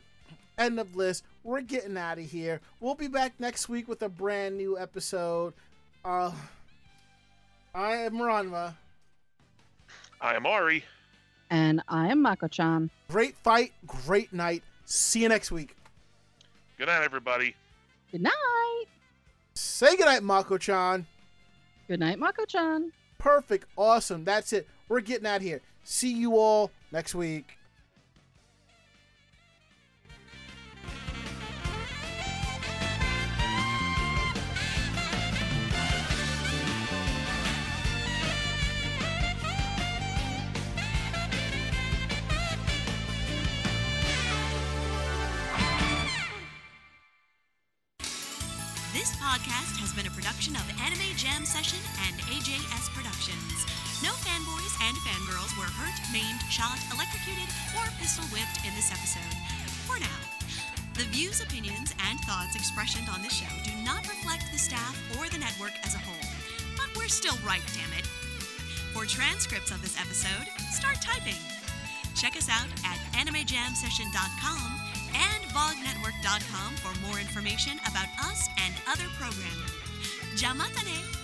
End of list. We're getting out of here. We'll be back next week with a brand new episode. Uh, I am Ranma. I am Ari. And I am Mako-chan. Great fight, great night. See you next week. Good night, everybody. Good night. Say good night, Mako-chan. Good night, Mako-chan. Perfect. Awesome. That's it. We're getting out of here. See you all next week. This podcast has been a production of Anime Jam Session and A J S Productions. No fanboys and fangirls were hurt, maimed, shot, electrocuted, or pistol-whipped in this episode. For now. The views, opinions, and thoughts expressed on this show do not reflect the staff or the network as a whole. But we're still right, damn it. For transcripts of this episode, start typing. Check us out at anime jam session dot com and vogue network dot com for more information about us and other programming. Jamatane!